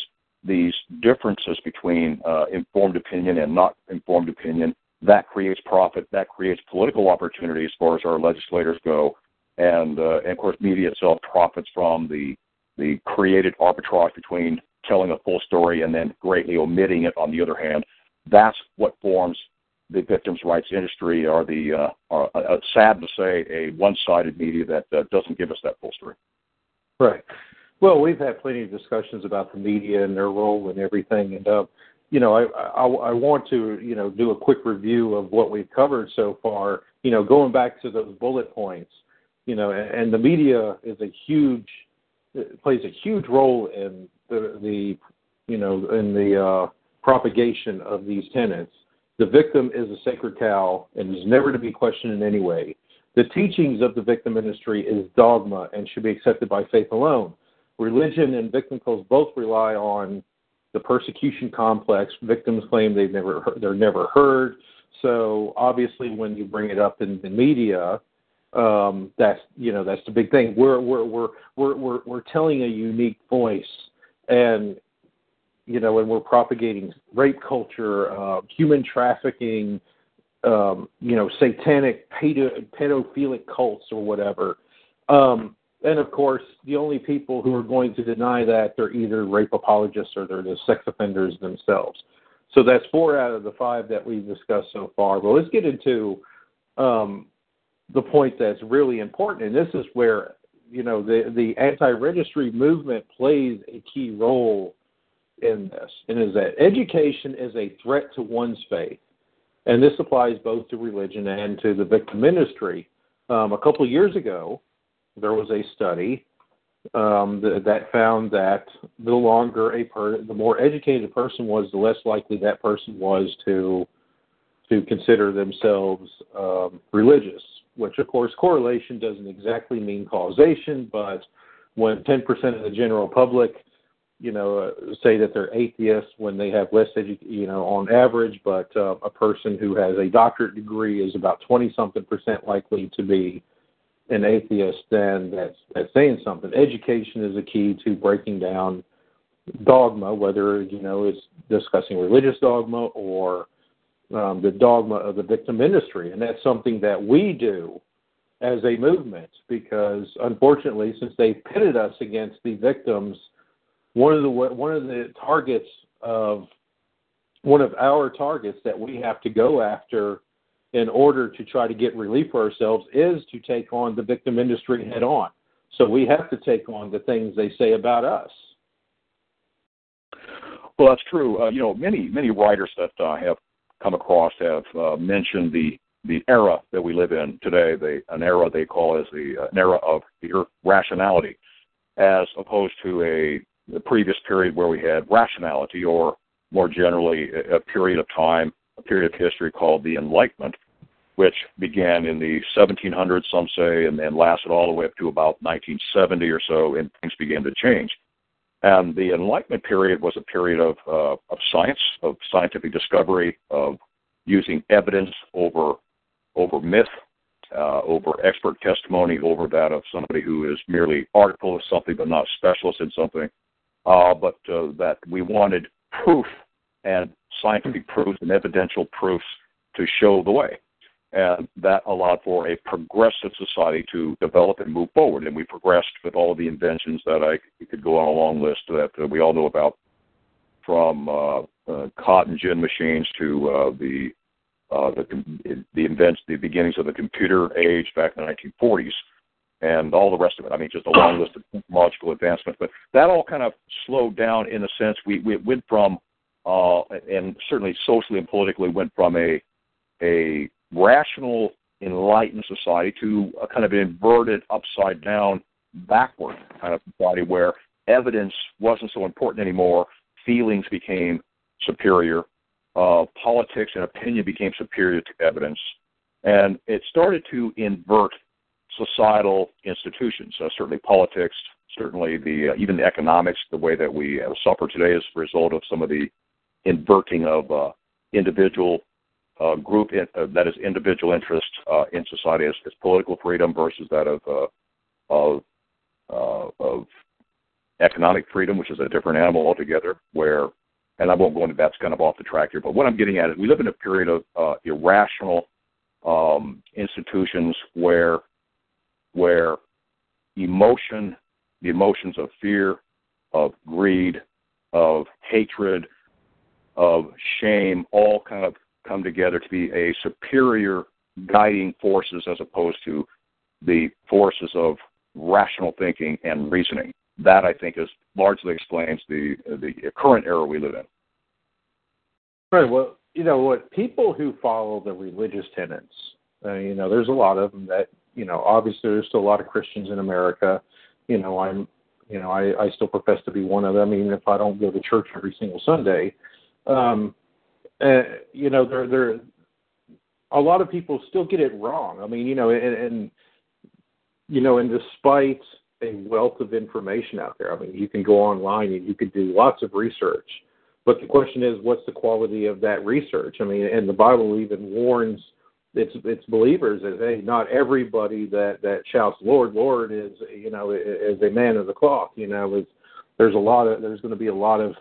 these differences between uh, informed opinion and not informed opinion. That creates profit. That creates political opportunities as far as our legislators go. And, uh, and of course, media itself profits from the, the created arbitrage between telling a full story and then greatly omitting it, on the other hand. That's what forms the victims' rights industry, are the uh, are, uh, sad to say, a one-sided media that uh, doesn't give us that full story. Right. Well, we've had plenty of discussions about the media and their role and everything, and uh, you know, I, I I want to you know do a quick review of what we've covered so far. You know, going back to those bullet points, you know, and, and the media is a huge plays a huge role in the the you know in the uh, propagation of these tenets. The victim is a sacred cow and is never to be questioned in any way. The teachings of the victim ministry is dogma and should be accepted by faith alone. Religion and victim cults both rely on the persecution complex. Victims claim they've never heard, they're never heard. So obviously, when you bring it up in the media, um, that's you know that's the big thing. We're we're we're we're we're, we're telling a unique voice, and you know, and we're propagating rape culture, uh, human trafficking, um, you know, satanic pedophilic cults or whatever. Um, And, of course, the only people who are going to deny that, they're either rape apologists or they're the sex offenders themselves. So that's four out of the five that we've discussed so far. But let's get into um, the point that's really important. And this is where, you know, the, the anti-registry movement plays a key role in this. And is that education is a threat to one's faith. And this applies both to religion and to the victim ministry. Um, a couple of years ago, there was a study um, that, that found that the longer a per, the more educated a person was, the less likely that person was to to consider themselves um, religious. Which, of course, correlation doesn't exactly mean causation. But when ten percent of the general public, you know, uh, say that they're atheists when they have less, edu- you know, on average, but uh, a person who has a doctorate degree is about twenty something percent likely to be an atheist, then that's, that's saying something. Education is a key to breaking down dogma, whether, you know, it's discussing religious dogma or um, the dogma of the victim industry. And that's something that we do as a movement because, unfortunately, since they pitted us against the victims, one of the one of the targets of one of our targets that we have to go after in order to try to get relief for ourselves is to take on the victim industry head on. So we have to take on the things they say about us. Well, that's true. Uh, you know, many, many writers that I uh, have come across have uh, mentioned the, the era that we live in today, the, an era they call as the uh, an era of irrationality, as opposed to a the previous period where we had rationality, or more generally a, a period of time, a period of history called the Enlightenment, which began in the seventeen hundreds, some say, and then lasted all the way up to about nineteen seventy or so, and things began to change. And the Enlightenment period was a period of, uh, of science, of scientific discovery, of using evidence over, over myth, uh, over expert testimony, over that of somebody who is merely artful of something but not specialist in something, uh, but uh, that we wanted proof and scientific proofs and evidential proofs to show the way. And that allowed for a progressive society to develop and move forward. And we progressed with all the inventions that I could go on a long list that uh, we all know about, from uh, uh, cotton gin machines to uh, the uh, the, the, invent- the beginnings of the computer age back in the nineteen forties and all the rest of it. I mean, just a long list of technological advancements. But that all kind of slowed down in a sense. We, we went from Uh, and certainly socially and politically went from a a rational, enlightened society to a kind of inverted, upside-down, backward kind of society where evidence wasn't so important anymore, feelings became superior, uh, politics and opinion became superior to evidence, and it started to invert societal institutions, uh, certainly politics, certainly the uh, even the economics, the way that we uh, suffer today is a result of some of the inverting of uh, individual uh, group, in, uh, that is individual interest uh, in society as, as political freedom versus that of uh, of, uh, of economic freedom, which is a different animal altogether, where, and I won't go into that, it's kind of off the track here, but what I'm getting at is we live in a period of uh, irrational um, institutions where where emotion, the emotions of fear, of greed, of hatred, of shame, all kind of come together to be a superior guiding forces as opposed to the forces of rational thinking and reasoning. That, I think, is largely explains the the current era we live in. Right. Well, you know, what people who follow the religious tenets, uh, you know, there's a lot of them that, you know, obviously there's still a lot of Christians in America. You know, I'm, you know, I, I still profess to be one of them, even if I don't go to church every single Sunday. Um, uh, you know, there, there, a lot of people still get it wrong. I mean, you know, and, and you know, and despite a wealth of information out there, I mean, you can go online and you could do lots of research, but the question is, what's the quality of that research? I mean, and the Bible even warns its its believers that, hey, not everybody that, that shouts Lord, Lord is, you know, is a man of the cloth. You know, is there's a lot of there's going to be a lot of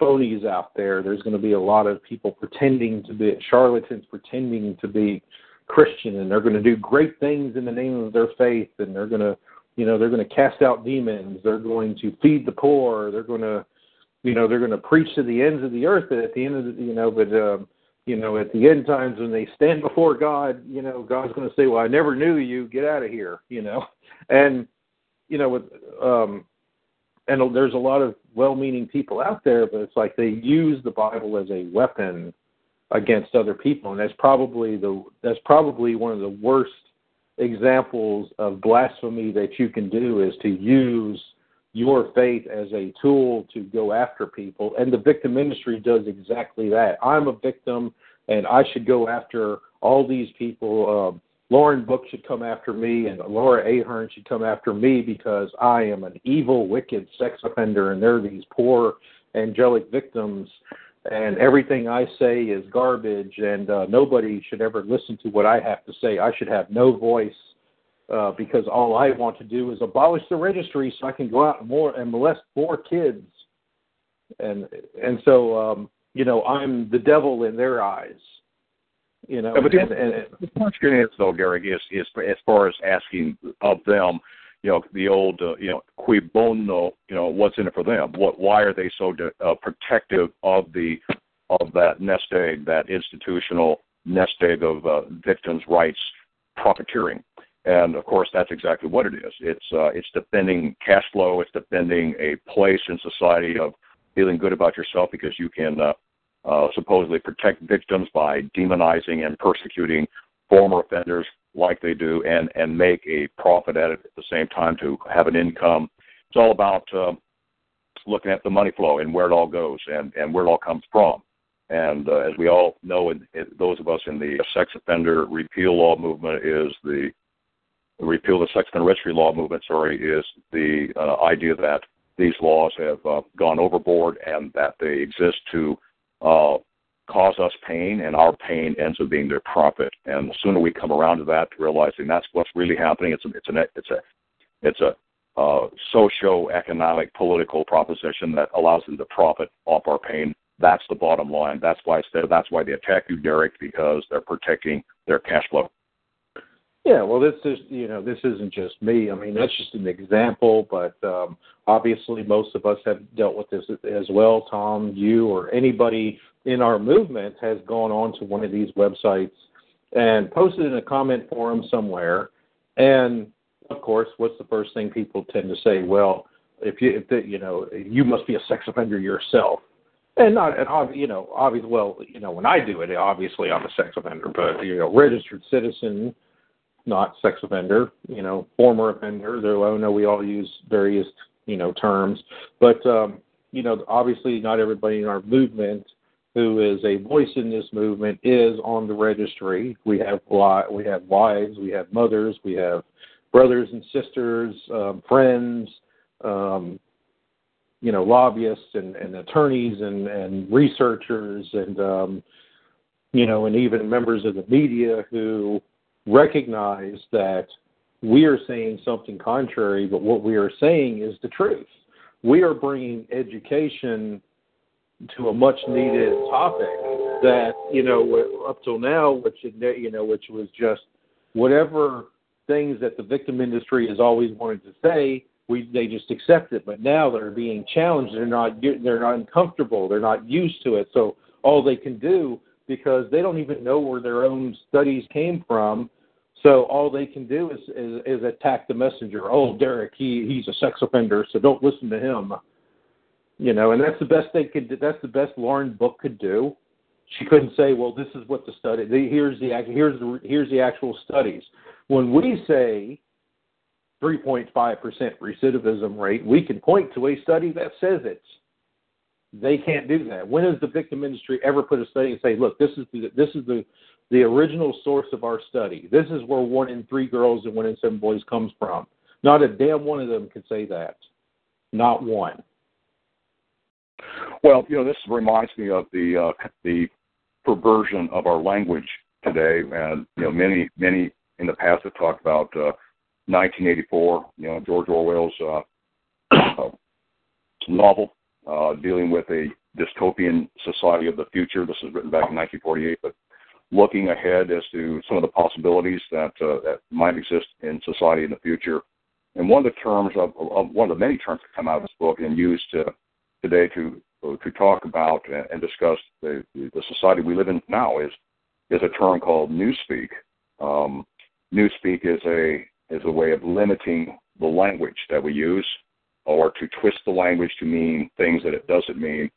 phonies out there. There's going to be a lot of people pretending to be charlatans, pretending to be Christian, and they're going to do great things in the name of their faith, and they're going to, you know, they're going to cast out demons. They're going to feed the poor. They're going to, you know, they're going to preach to the ends of the earth. At the end of the, you know, but um, you know, at the end times when they stand before God, you know, God's going to say, "Well, I never knew you. Get out of here." You know, and you know, with um, and there's a lot of well-meaning people out there, but it's like they use the Bible as a weapon against other people, and that's probably the that's probably one of the worst examples of blasphemy that you can do, is to use your faith as a tool to go after people. And the victim ministry does exactly that. I'm a victim, and I should go after all these people. Um, Lauren Book should come after me, and Laura Ahern should come after me because I am an evil, wicked sex offender, and they're these poor, angelic victims, and everything I say is garbage, and uh, nobody should ever listen to what I have to say. I should have no voice uh, because all I want to do is abolish the registry so I can go out more and molest more kids. And and so, um, you know, I'm the devil in their eyes. You know, yeah, but and, and, and, the question is, though, Gary, is, is as far as asking of them, you know, the old, uh, you know, qui bono, you know, what's in it for them? What? Why are they so de- uh, protective of the of that nest egg, that institutional nest egg of uh, victims' rights profiteering? And of course, that's exactly what it is. It's uh, it's defending cash flow. It's defending a place in society of feeling good about yourself because you can. Uh, Uh, supposedly protect victims by demonizing and persecuting former offenders like they do, and, and make a profit at it at the same time to have an income. It's all about uh, looking at the money flow and where it all goes and, and where it all comes from. And uh, as we all know, and those of us in the sex offender repeal law movement is the, the repeal the sex offender registry law movement, sorry, is the uh, idea that these laws have uh, gone overboard and that they exist to Uh, cause us pain, and our pain ends up being their profit. And the sooner we come around to that, realizing that's what's really happening, it's a, it's an it's a it's a uh, socio-economic political proposition that allows them to profit off our pain. That's the bottom line. That's why that's why they attack you, Derek, because they're protecting their cash flow. Yeah, well, this is you know this isn't just me. I mean, that's just an example, but um, obviously most of us have dealt with this as well. Tom, you, or anybody in our movement has gone on to one of these websites and posted in a comment forum somewhere. And of course, what's the first thing people tend to say? Well, if you if the, you know you must be a sex offender yourself. And not, and you know, obvious. Well, you know, when I do it, obviously I'm a sex offender, but you know, registered citizen. Not sex offender, you know, former offender, though I know we all use various, you know, terms. But, um, you know, obviously not everybody in our movement who is a voice in this movement is on the registry. We have we have wives, we have mothers, we have brothers and sisters, um, friends, um, you know, lobbyists and, and attorneys and, and researchers and, um, you know, and even members of the media who recognize that we are saying something contrary, but what we are saying is the truth. We are bringing education to a much-needed topic that, you know, up till now, which you know, which was just whatever things that the victim industry has always wanted to say, we they just accept it. But now they're being challenged. They're not. They're not uncomfortable. They're not used to it. So all they can do, because they don't even know where their own studies came from, so all they can do is, is, is attack the messenger. Oh, Derek, he, he's a sex offender, so don't listen to him. You know, and that's the best they could. That's the best Lauren Book could do. She couldn't say, well, this is what the study. Here's the here's the, here's the actual studies. When we say three point five percent recidivism rate, we can point to a study that says it. They can't do that. When has the victim industry ever put a study and say, look, this is the, this is the, the original source of our study. This is where one in three girls and one in seven boys comes from. Not a damn one of them could say that. Not one. Well, you know, this reminds me of the uh, the perversion of our language today. And, you know, many, many in the past have talked about uh, nineteen eighty-four, you know, George Orwell's uh, uh, novel. Uh, dealing with a dystopian society of the future. This was written back in nineteen forty-eight, but looking ahead as to some of the possibilities that uh, that might exist in society in the future. And one of the terms of, of one of the many terms that come out of this book and used to, today to to talk about and discuss the, the society we live in now is is a term called newspeak. Um, newspeak is a is a way of limiting the language that we use, or to twist the language to mean things that it doesn't mean,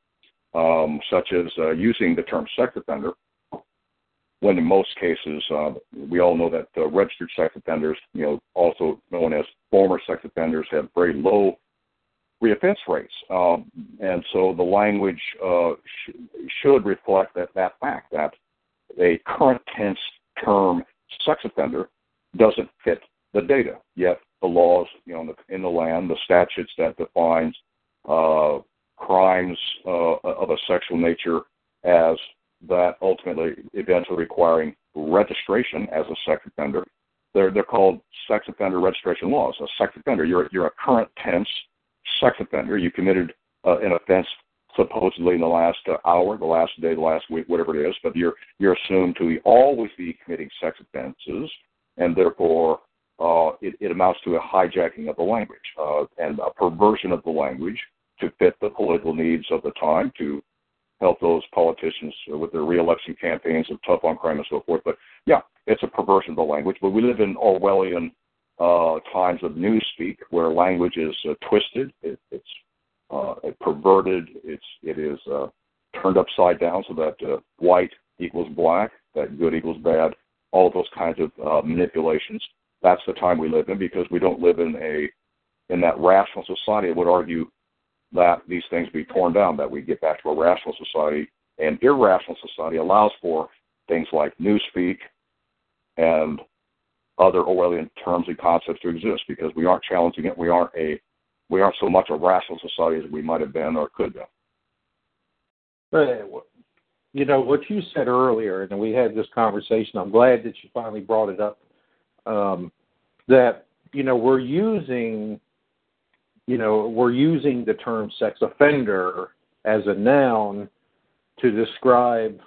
um, such as uh, using the term sex offender, when in most cases uh, we all know that uh, registered sex offenders, you know, also known as former sex offenders, have very low reoffense rates. Um, and so the language uh, sh- should reflect that, that fact, that a current tense term sex offender doesn't fit the data, yet the laws, you know, in the land, the statutes that defines uh, crimes uh, of a sexual nature as that ultimately eventually requiring registration as a sex offender. They're they're called sex offender registration laws. A sex offender, you're you're a current tense sex offender. You committed uh, an offense supposedly in the last uh, hour, the last day, the last week, whatever it is. But you're you're assumed to be, always be committing sex offenses, and therefore. Uh, it, it amounts to a hijacking of the language uh, and a perversion of the language to fit the political needs of the time, to help those politicians with their reelection campaigns and tough on crime and so forth. But, yeah, it's a perversion of the language. But we live in Orwellian uh, times of newspeak where language is uh, twisted, it, it's uh, perverted, it's, it is uh, turned upside down so that uh, white equals black, that good equals bad, all those kinds of uh, manipulations. That's the time we live in, because we don't live in a in that rational society. I would argue that these things be torn down, that we get back to a rational society. And irrational society allows for things like newspeak and other Orwellian terms and concepts to exist, because we aren't challenging it. We aren't a we aren't so much a rational society as we might have been or could have been. You know, what you said earlier, and we had this conversation, I'm glad that you finally brought it up. Um, that, you know, we're using, you know, we're using the term sex offender as a noun to describe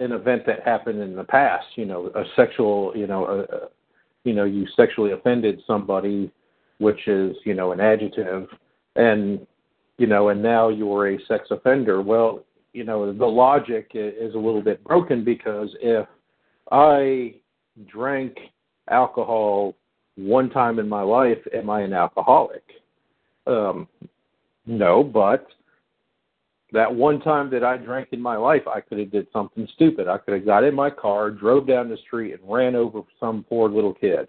an event that happened in the past, you know, a sexual, you know, a, you know, you sexually offended somebody, which is, you know, an adjective, and, you know, and now you're a sex offender. Well, you know, the logic is a little bit broken, because if I drank alcohol one time in my life, am I an alcoholic? Um, no, but that one time that I drank in my life, I could have did something stupid. I could have got in my car, drove down the street, and ran over some poor little kid.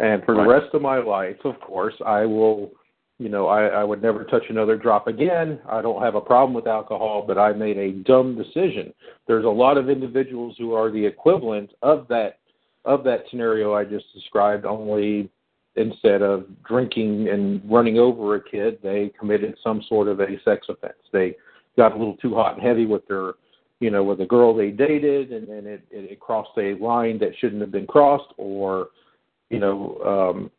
And for the rest of my life, of course, I will, you know, I, I would never touch another drop again. I don't have a problem with alcohol, but I made a dumb decision. There's a lot of individuals who are the equivalent of that of that scenario I just described, only instead of drinking and running over a kid, they committed some sort of a sex offense. They got a little too hot and heavy with their, you know, with a girl they dated, and, and it, it crossed a line that shouldn't have been crossed, or, you know, um,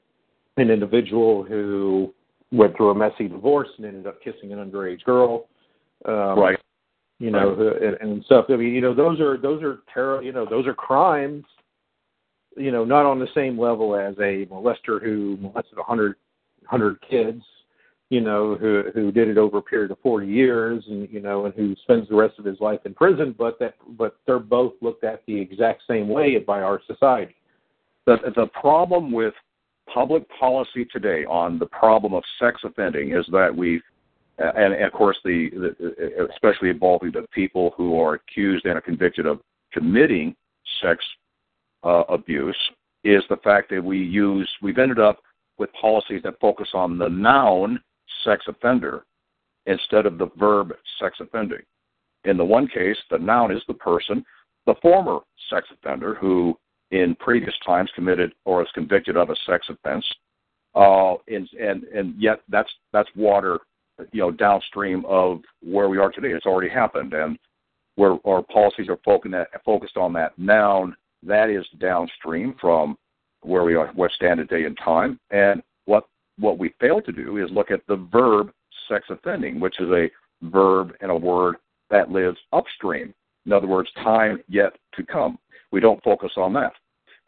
an individual who went through a messy divorce and ended up kissing an underage girl. Um, right. You know, right. And, and stuff. I mean, you know, those are, those are terror, you know, those are crimes, you know, not on the same level as a molester who molested one hundred, one hundred kids, you know, who who did it over a period of forty years, and, you know, and who spends the rest of his life in prison, but that but they're both looked at the exact same way by our society. The, the problem with public policy today on the problem of sex offending is that we've, and, and of course, the, the especially involving the people who are accused and are convicted of committing sex Uh, abuse, is the fact that we use, we've ended up with policies that focus on the noun sex offender instead of the verb sex offending. In the one case, the noun is the person, the former sex offender who in previous times committed or is convicted of a sex offense, uh, and, and and yet that's that's water, you know, downstream of where we are today. It's already happened, and where our policies are focused on that noun, that is downstream from where we are, where we stand today in time. And what what we fail to do is look at the verb sex offending, which is a verb and a word that lives upstream. In other words, time yet to come. We don't focus on that.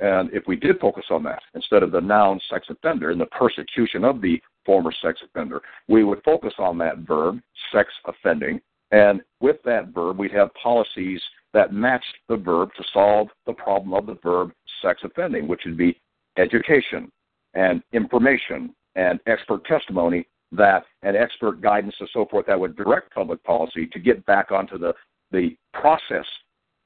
And if we did focus on that, instead of the noun sex offender and the persecution of the former sex offender, we would focus on that verb, sex offending, and with that verb, we'd have policies that match the verb to solve the problem of the verb sex offending, which would be education and information and expert testimony that and expert guidance and so forth that would direct public policy to get back onto the, the process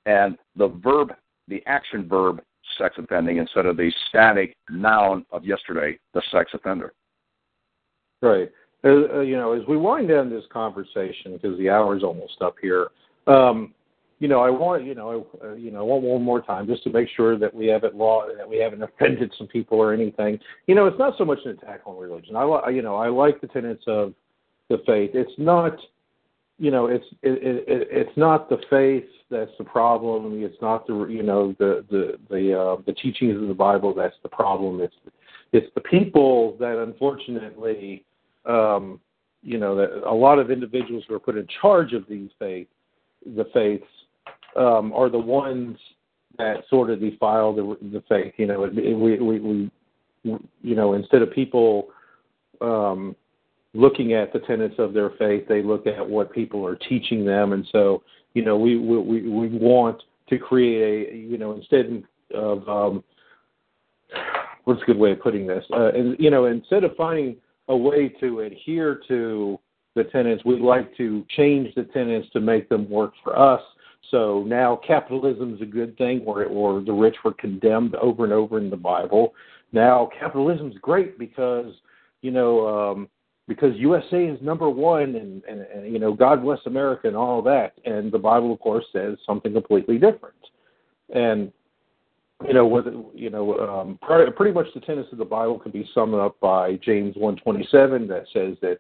and the verb, the action verb, sex offending, instead of the static noun of yesterday, the sex offender. Right. Uh, you know, as we wind down this conversation, because the hour's almost up here, um, you know, I want, you know, uh, you know, I want one more time just to make sure that we haven't law, that we haven't offended some people or anything. You know, it's not so much an attack on religion. I, you know, I like the tenets of the faith. It's not, you know, it's it, it, it, it's not the faith that's the problem. It's not the, you know, the the the uh, the teachings of the Bible that's the problem. It's it's the people that unfortunately, um, you know, that a lot of individuals who are put in charge of these faith, the faiths, um, are the ones that sort of defile the, the faith. You know, it, it, we, we we you know, instead of people Um, looking at the tenets of their faith, they look at what people are teaching them. And so, you know, we we, we want to create a, you know, instead of, um, what's a good way of putting this? Uh, and, you know, instead of finding a way to adhere to the tenets, we'd like to change the tenets to make them work for us. So now capitalism is a good thing, where, it, where the rich were condemned over and over in the Bible. Now capitalism is great because, you know, um, because U S A is number one, and, and, and, you know, God bless America and all that. And the Bible, of course, says something completely different. And, you know, with, you know, um, pr- pretty much the tenets of the Bible can be summed up by James one twenty-seven that says that,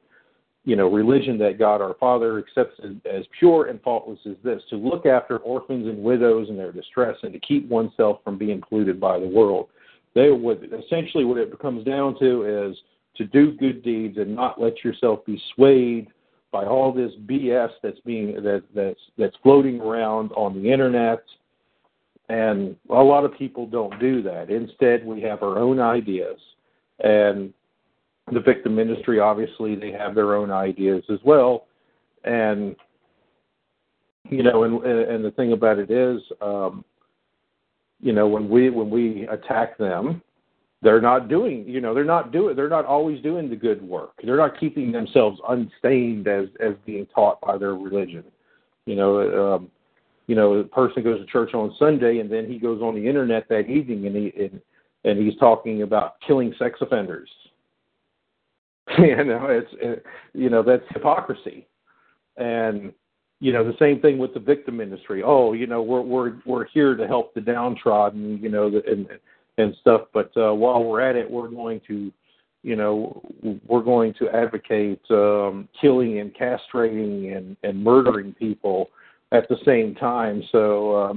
you know, religion that God our Father accepts as, as pure and faultless is this, to look after orphans and widows in their distress and to keep oneself from being polluted by the world. They would, essentially what it comes down to is, to do good deeds and not let yourself be swayed by all this B S that's being that that's that's floating around on the internet, and a lot of people don't do that. Instead, we have our own ideas, and the victim industry, obviously, they have their own ideas as well. And you know, and and the thing about it is, um, you know, when we when we attack them, They're not doing, you know, they're not doing, they're not always doing the good work. They're not keeping themselves unstained as, as being taught by their religion. You know, um, you know, a person goes to church on Sunday and then he goes on the internet that evening and he and, and he's talking about killing sex offenders. You know, it's it, you know that's hypocrisy, and you know the same thing with the victim industry. Oh, you know, we're we're we're here to help the downtrodden. You know, and and stuff, but uh, while we're at it, we're going to, you know, we're going to advocate um, killing and castrating and, and murdering people at the same time. So, um,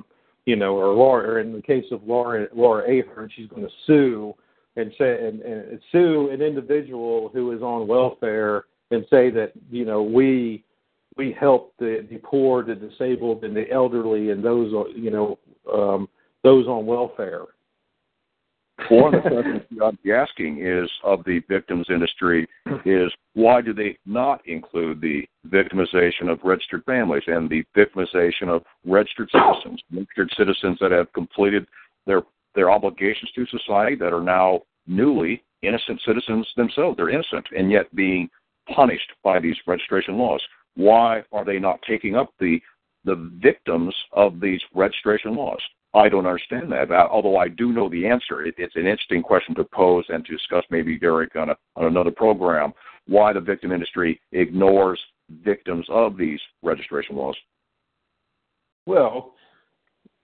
you know, or Laura, in the case of Laura, Laura Ahern, she's going to sue and say and, and sue an individual who is on welfare and say that, you know, we we help the, the poor, the disabled, and the elderly, and those, you know, um, those on welfare. One of the questions I'd be asking is of the victims industry is why do they not include the victimization of registered families and the victimization of registered citizens, registered citizens that have completed their their obligations to society that are now newly innocent citizens themselves. They're innocent and yet being punished by these registration laws. Why are they not taking up the the victims of these registration laws? I don't understand that, although I do know the answer. It, it's an interesting question to pose and to discuss maybe, Derek, on, a, on another program, why the victim industry ignores victims of these registration laws? Well,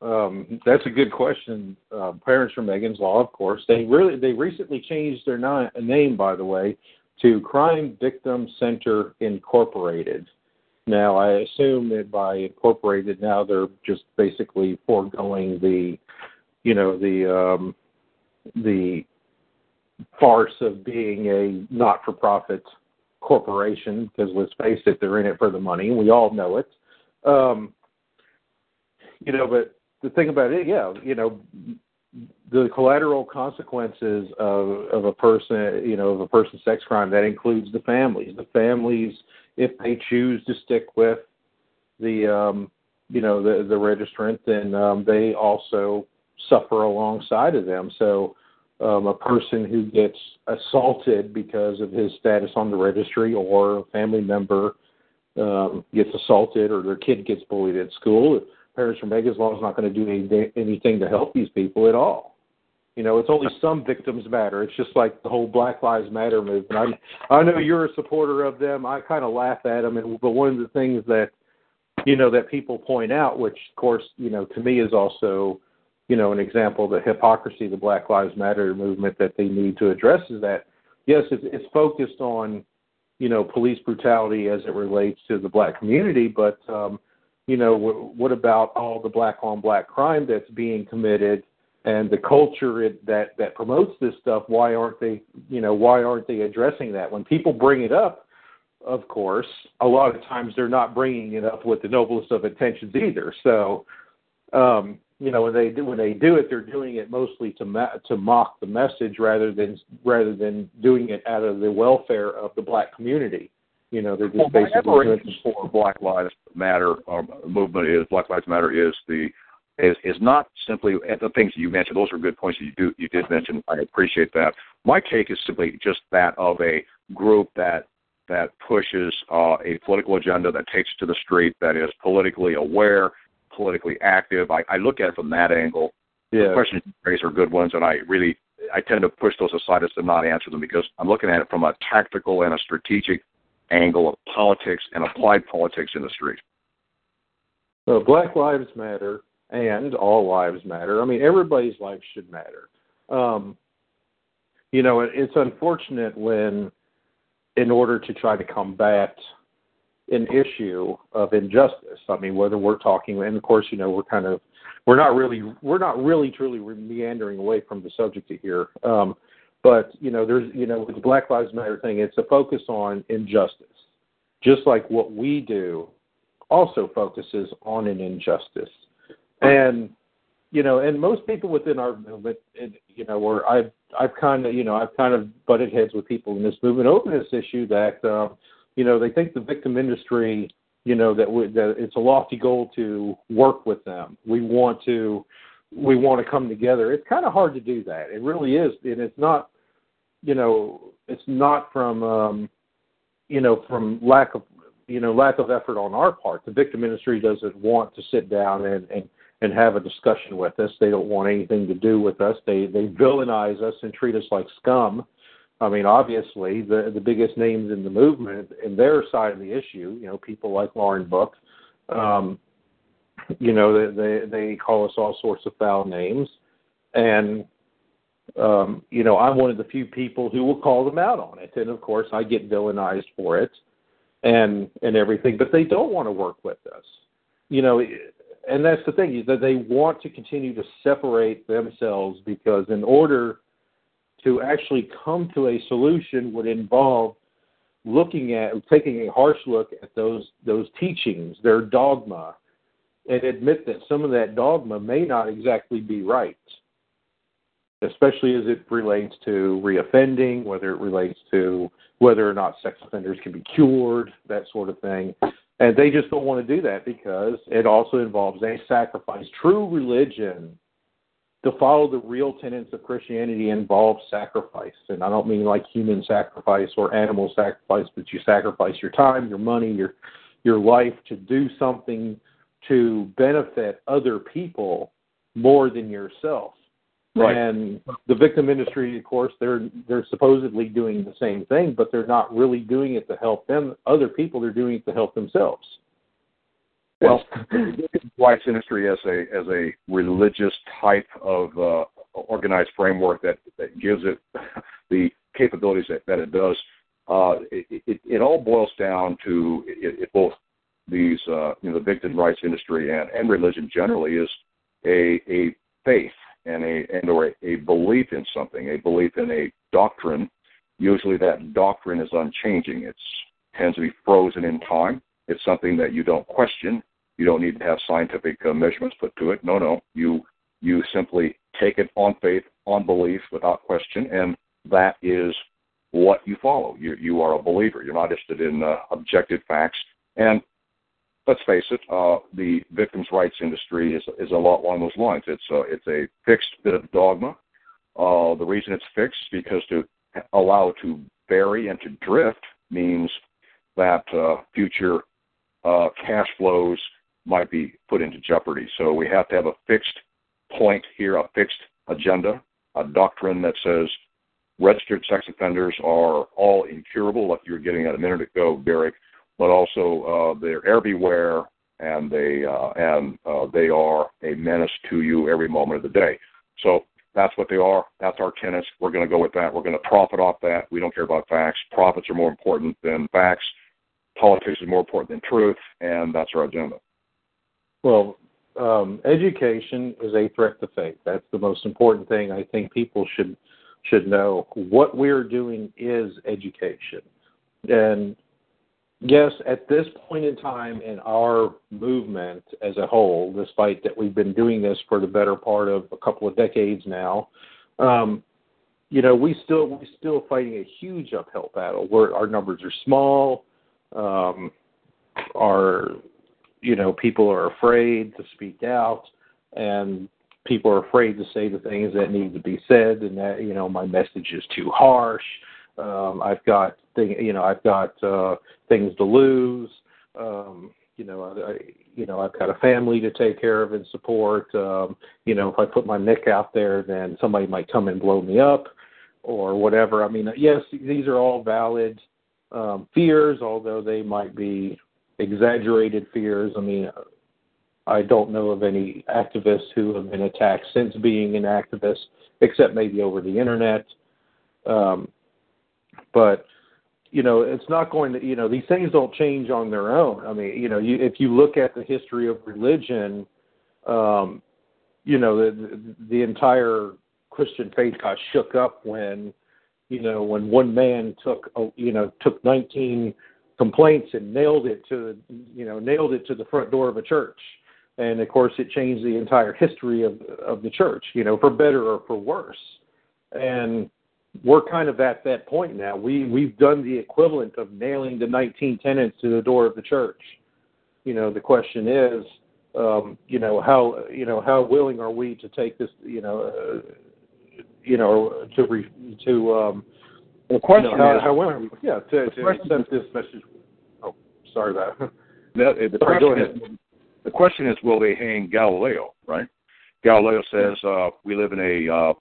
um, that's a good question. Uh, Parents for Megan's Law, of course. They really they recently changed their na- name, by the way, to Crime Victim Center Incorporated. Now, I assume that by incorporated now they're just basically foregoing the, you know, the um, the farce of being a not-for-profit corporation, because let's face it, they're in it for the money. We all know it. Um, you know, but the thing about it, yeah, you know, the collateral consequences of, of a person, you know, of a person's sex crime, that includes the families. The families, if they choose to stick with the, um, you know, the, the registrant, then um, they also suffer alongside of them. So um, a person who gets assaulted because of his status on the registry, or a family member um, gets assaulted, or their kid gets bullied at school, Parents for Megan's Law is not going to do any, anything to help these people at all. You know, it's only some victims matter. It's just like the whole Black Lives Matter movement. I I know you're a supporter of them. I kind of laugh at them. And, but one of the things that, you know, that people point out, which, of course, you know, to me is also, you know, an example of the hypocrisy of the Black Lives Matter movement that they need to address, is that, yes, it's, it's focused on, you know, police brutality as it relates to the black community, but, um, you know, w- what about all the black-on-black crime that's being committed, and the culture it, that, that promotes this stuff? Why aren't they, you know, why aren't they addressing that? When people bring it up, of course, a lot of times they're not bringing it up with the noblest of intentions either. So, um, you know, when they do, when they do it, they're doing it mostly to ma- to mock the message rather than rather than doing it out of the welfare of the black community. You know, they're just well, basically doing it for Black Lives Matter um, movement. Is Black Lives Matter is the Is, is not simply the things that you mentioned. Those are good points that you, do, you did mention. I appreciate that. My take is simply just that of a group that that pushes uh, a political agenda, that takes to the street, that is politically aware, politically active. I, I look at it from that angle. Yeah. The questions you raise are good ones, and I really I tend to push those aside as to not answer them, because I'm looking at it from a tactical and a strategic angle of politics and applied politics in the street. So Black Lives Matter. And all lives matter. I mean, everybody's life should matter. Um, you know, it, it's unfortunate when, in order to try to combat an issue of injustice, I mean, whether we're talking, and of course, you know, we're kind of, we're not really, we're not really truly meandering away from the subject here. Um, but, you know, there's, you know, with the Black Lives Matter thing, it's a focus on injustice, just like what we do also focuses on an injustice. And, you know, and most people within our movement, and, you know, where I've, I've kind of, you know, I've kind of butted heads with people in this movement over this issue that, um, you know, they think the victim industry, you know, that, we, that it's a lofty goal to work with them. We want to, we want to come together. It's kind of hard to do that. It really is. And it's not, you know, it's not from, um, you know, from lack of, you know, lack of effort on our part. The victim industry doesn't want to sit down and, and, and have a discussion with us. They don't want anything to do with us. They they villainize us and treat us like scum. I mean, obviously, the, the biggest names in the movement, in their side of the issue, you know, people like Lauren Book, um, you know, they, they call us all sorts of foul names. And, um, you know, I'm one of the few people who will call them out on it. And, of course, I get villainized for it and and everything. But they don't want to work with us. You know, it, and that's the thing, is that they want to continue to separate themselves, because in order to actually come to a solution would involve looking at, taking a harsh look at those those teachings, their dogma, and admit that some of that dogma may not exactly be right, especially as it relates to reoffending, whether it relates to whether or not sex offenders can be cured, that sort of thing. And they just don't want to do that, because it also involves they sacrifice true religion to follow the real tenets of Christianity involves sacrifice. And I don't mean like human sacrifice or animal sacrifice, but you sacrifice your time, your money, your your life to do something to benefit other people more than yourself. Right. And the victim industry, of course, they're they're supposedly doing the same thing, but they're not really doing it to help them. Other people are doing it to help themselves. Well, wife's industry as a as a religious type of uh, organized framework that, that gives it the capabilities that, that it does, uh, it, it, it all boils down to it, it both these uh, you know, the victim rights industry and, and religion generally is a a faith and a and or a, a belief in something, a belief in a doctrine. Usually that doctrine is unchanging. It tends to be frozen in time. It's something that you don't question. You don't need to have scientific uh, measurements put to it. No, no. You you simply take it on faith, on belief, without question, and that is what you follow. You you are a believer. You're not interested in uh, objective facts. And let's face it, uh, the victims' rights industry is is a lot along those lines. It's a, it's a fixed bit of dogma. Uh, the reason it's fixed is because to allow it to vary and to drift means that uh, future uh, cash flows might be put into jeopardy. So we have to have a fixed point here, a fixed agenda, a doctrine that says registered sex offenders are all incurable, like you were getting at a minute ago, Derek, but also uh, they're everywhere and they uh, and uh, they are a menace to you every moment of the day. So that's what they are. That's our tenets. We're going to go with that. We're going to profit off that. We don't care about facts. Profits are more important than facts. Politics is more important than truth, and that's our agenda. Well, um, education is a threat to faith. That's the most important thing I think people should should know. What we're doing is education. And, yes, at this point in time in our movement as a whole, despite that we've been doing this for the better part of a couple of decades now, um, you know, we still we still fighting a huge uphill battle where our numbers are small. Um, our, you know, people are afraid to speak out, and people are afraid to say the things that need to be said, and that, you know, my message is too harsh. Um, I've got, thing, you know, I've got uh, things to lose. Um, you know, I, you know, I've got a family to take care of and support. Um, you know, if I put my neck out there, then somebody might come and blow me up, or whatever. I mean, yes, these are all valid um, fears, although they might be exaggerated fears. I mean, I don't know of any activists who have been attacked since being an activist, except maybe over the internet. Um, But, you know, it's not going to, you know, these things don't change on their own. I mean, you know, you, if you look at the history of religion, um, you know, the, the entire Christian faith got shook up when, you know, when one man took, you know, took nineteen complaints and nailed it to, you know, nailed it to the front door of a church. And, of course, it changed the entire history of, of the church, you know, for better or for worse. And we're kind of at that point now. We, we've done the equivalent of nailing the nineteen tenants to the door of the church. You know, the question is, um, you know, how, you know, how willing are we to take this, you know, uh, you know, to, re, to, um, the question you know, is, how, how willing are we, yeah, to, to accept this message. Oh, sorry about that. The, the, sorry, question go ahead. Is, the question is, will they hang Galileo, right? Galileo says, uh, we live in a, uh,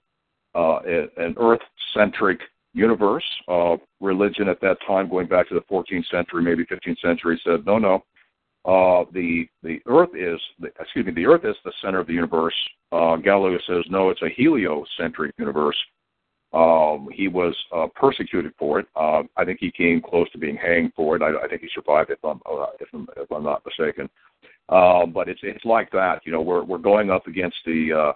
Uh, an earth-centric universe. Uh, religion at that time, going back to the fourteenth century, maybe fifteenth century, said, no, no, uh, the the earth is, the, excuse me, the earth is the center of the universe. Uh, Galileo says, no, it's a heliocentric universe. Um, he was uh, persecuted for it. Uh, I think he came close to being hanged for it. I, I think he survived, if I'm, if I'm, if I'm not mistaken. Uh, but it's it's like that. You know, we're we're going up against the uh,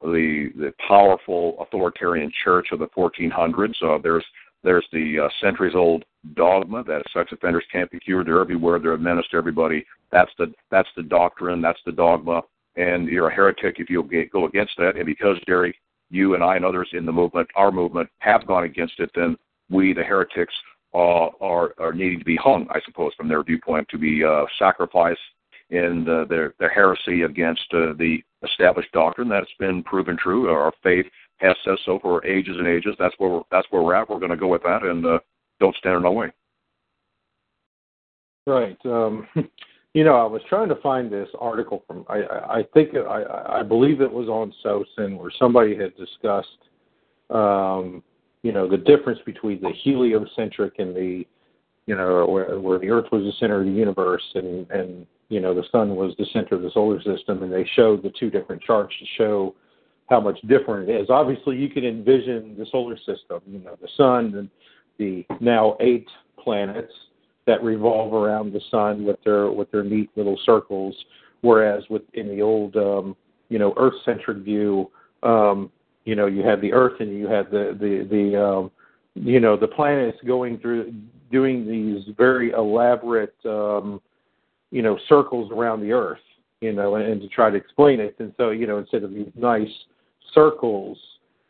The, the powerful authoritarian church of the fourteen hundreds. Uh, there's there's the uh, centuries-old dogma that sex offenders can't be cured. They're everywhere. They're a menace to everybody. That's the that's the doctrine. That's the dogma. And you're a heretic if you go against that. And because, Derek, you and I and others in the movement, our movement, have gone against it, then we, the heretics, uh, are are needing to be hung, I suppose, from their viewpoint, to be uh, sacrificed in the, their, their heresy against uh, the established doctrine that's been proven true. Our faith has said so for ages and ages. That's where we're, that's where we're at. We're going to go with that, and uh, don't stand in our way. Right. Um, You know, I was trying to find this article from, I, I think, I, I believe it was on SoCin, where somebody had discussed, um, you know, the difference between the heliocentric and the, you know, where, where the Earth was the center of the universe and, and, you know, the sun was the center of the solar system, and they showed the two different charts to show how much different it is. Obviously, you can envision the solar system, you know, the sun and the now eight planets that revolve around the sun with their with their neat little circles, whereas with in the old um, you know Earth-centric view, um, you know you have the Earth and you have the the the um, you know the planets going through doing these very elaborate um, you know circles around the Earth, you know, and, and to try to explain it. And so you know instead of these nice circles,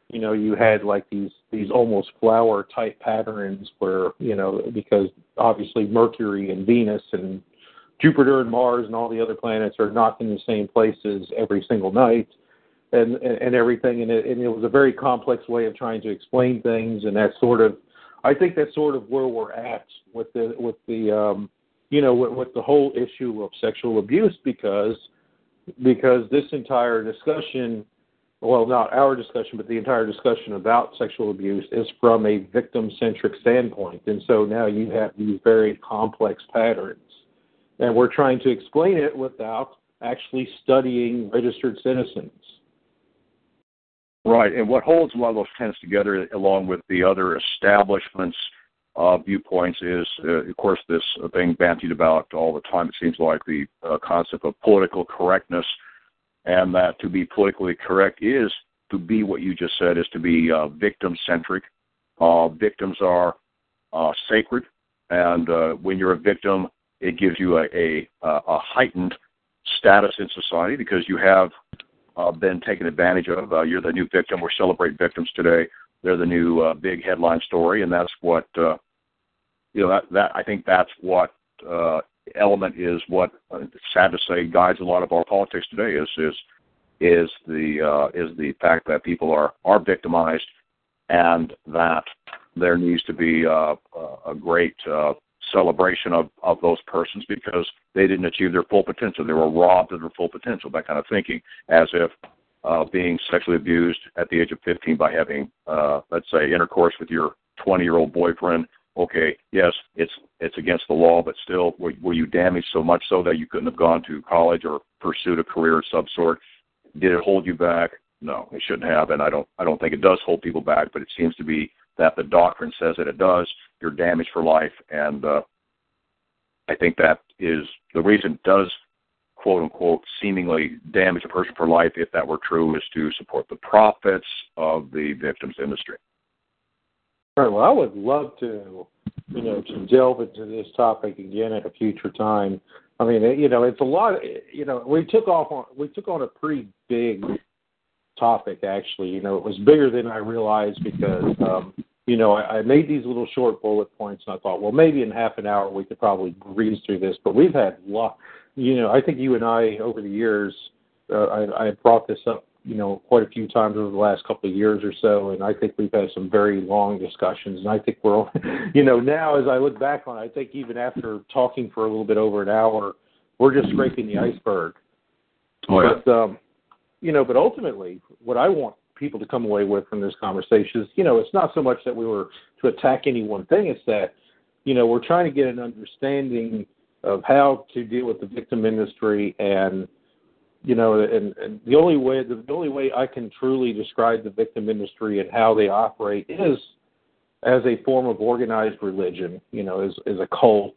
you know, you had like these, these almost flower-type patterns where, you know, because obviously Mercury and Venus and Jupiter and Mars and all the other planets are not in the same places every single night and and everything. And it, and it was a very complex way of trying to explain things. And that's sort of, I think that's sort of where we're at with the, with the um, you know, with, with the whole issue of sexual abuse because because this entire discussion, well, not our discussion, but the entire discussion about sexual abuse is from a victim-centric standpoint. And so now you have these very complex patterns. And we're trying to explain it without actually studying registered citizens. Right. And what holds a lot of those tenets together, along with the other establishments' uh, viewpoints, is, uh, of course, this thing bantied about all the time. It seems like the uh, concept of political correctness, and that to be politically correct is to be what you just said, is to be uh, victim-centric. Uh, victims are uh, sacred, and uh, when you're a victim, it gives you a, a, a heightened status in society because you have uh, been taken advantage of. Uh, you're the new victim. We celebrate victims today. They're the new uh, big headline story, and that's what, uh, you know, that, that I think that's what uh element is what, uh, sad to say, guides a lot of our politics today. Is is is the uh, is the fact that people are, are victimized, and that there needs to be uh, a great uh, celebration of, of those persons because they didn't achieve their full potential. They were robbed of their full potential. That kind of thinking, as if uh, being sexually abused at the age of fifteen by having, uh, let's say, intercourse with your twenty-year-old boyfriend. Okay, yes, it's it's against the law, but still, were, were you damaged so much so that you couldn't have gone to college or pursued a career of some sort? Did it hold you back? No, it shouldn't have, and I don't I don't think it does hold people back, but it seems to be that the doctrine says that it does. You're damaged for life, and uh, I think that is the reason it does, quote-unquote, seemingly damage a person for life, if that were true, is to support the profits of the victims industry. Right, well, I would love to, you know, to delve into this topic again at a future time. I mean, you know, it's a lot. You know, we took off on we took on a pretty big topic, actually. You know, it was bigger than I realized because, um, you know, I, I made these little short bullet points, and I thought, well, maybe in half an hour we could probably breeze through this. But we've had a lot. You know, I think you and I over the years, uh, I, I brought this up, you know, quite a few times over the last couple of years or so, and I think we've had some very long discussions, and I think we're, you know, now as I look back on it, I think even after talking for a little bit over an hour, we're just scraping the iceberg. Oh, yeah. But, um, you know, but ultimately, what I want people to come away with from this conversation is, you know, it's not so much that we were to attack any one thing, it's that, you know, we're trying to get an understanding of how to deal with the victim industry and, you know, and, and the only way the only way I can truly describe the victim industry and how they operate is as a form of organized religion, you know, as, as a cult.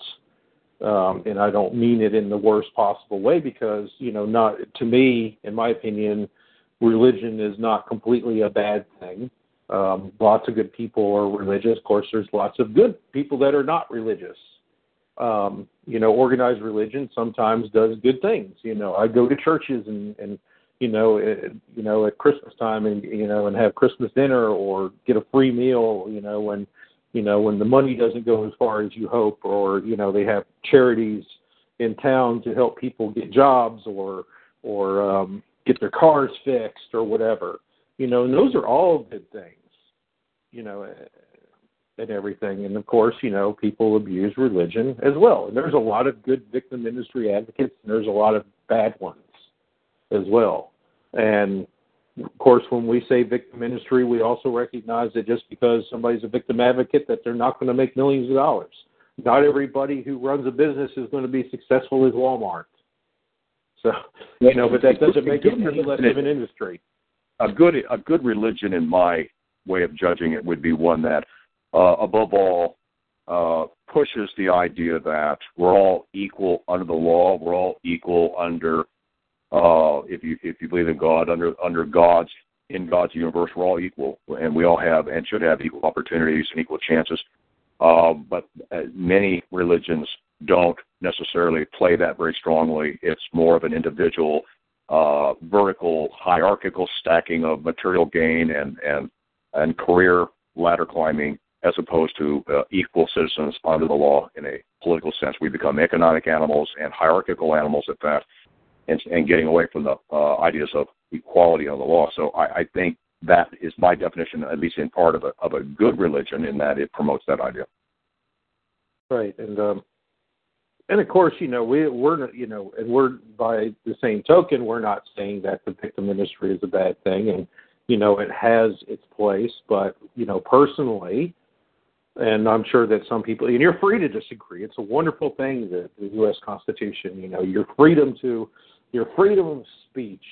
Um, and I don't mean it in the worst possible way because, you know, not to me, in my opinion, religion is not completely a bad thing. Um, lots of good people are religious. Of course, there's lots of good people that are not religious. Um, you know, organized religion sometimes does good things. You know, I go to churches and, and you know, it, you know, at Christmas time and, you know, and have Christmas dinner or get a free meal, you know, when, you know, when the money doesn't go as far as you hope, or, you know, they have charities in town to help people get jobs or, or um, get their cars fixed or whatever, you know, and those are all good things, you know, and everything. And, of course, you know, people abuse religion as well. And there's a lot of good victim industry advocates, and there's a lot of bad ones as well. And, of course, when we say victim industry, we also recognize that just because somebody's a victim advocate that they're not going to make millions of dollars. Not everybody who runs a business is going to be successful as Walmart. So, you know, but that doesn't make it any less of an industry. A good, a good religion, in my way of judging it, would be one that, uh, above all, uh, pushes the idea that we're all equal under the law. We're all equal under, uh, if you if you believe in God, under under God's in God's universe. We're all equal, and we all have and should have equal opportunities and equal chances. Uh, but uh, many religions don't necessarily play that very strongly. It's more of an individual, uh, vertical, hierarchical stacking of material gain and, and, and career ladder climbing, as opposed to uh, equal citizens under the law in a political sense. We become economic animals and hierarchical animals at that, and, and getting away from the uh, ideas of equality on the law. So I, I think that is my definition, at least in part, of a of a good religion, in that it promotes that idea. Right, and um, and of course, you know, we we're you know, and we're by the same token, we're not saying that the victim industry is a bad thing, and you know, it has its place. But you know, personally, and I'm sure that some people, and you're free to disagree. It's a wonderful thing that the U S Constitution, you know, your freedom to your freedom of speech.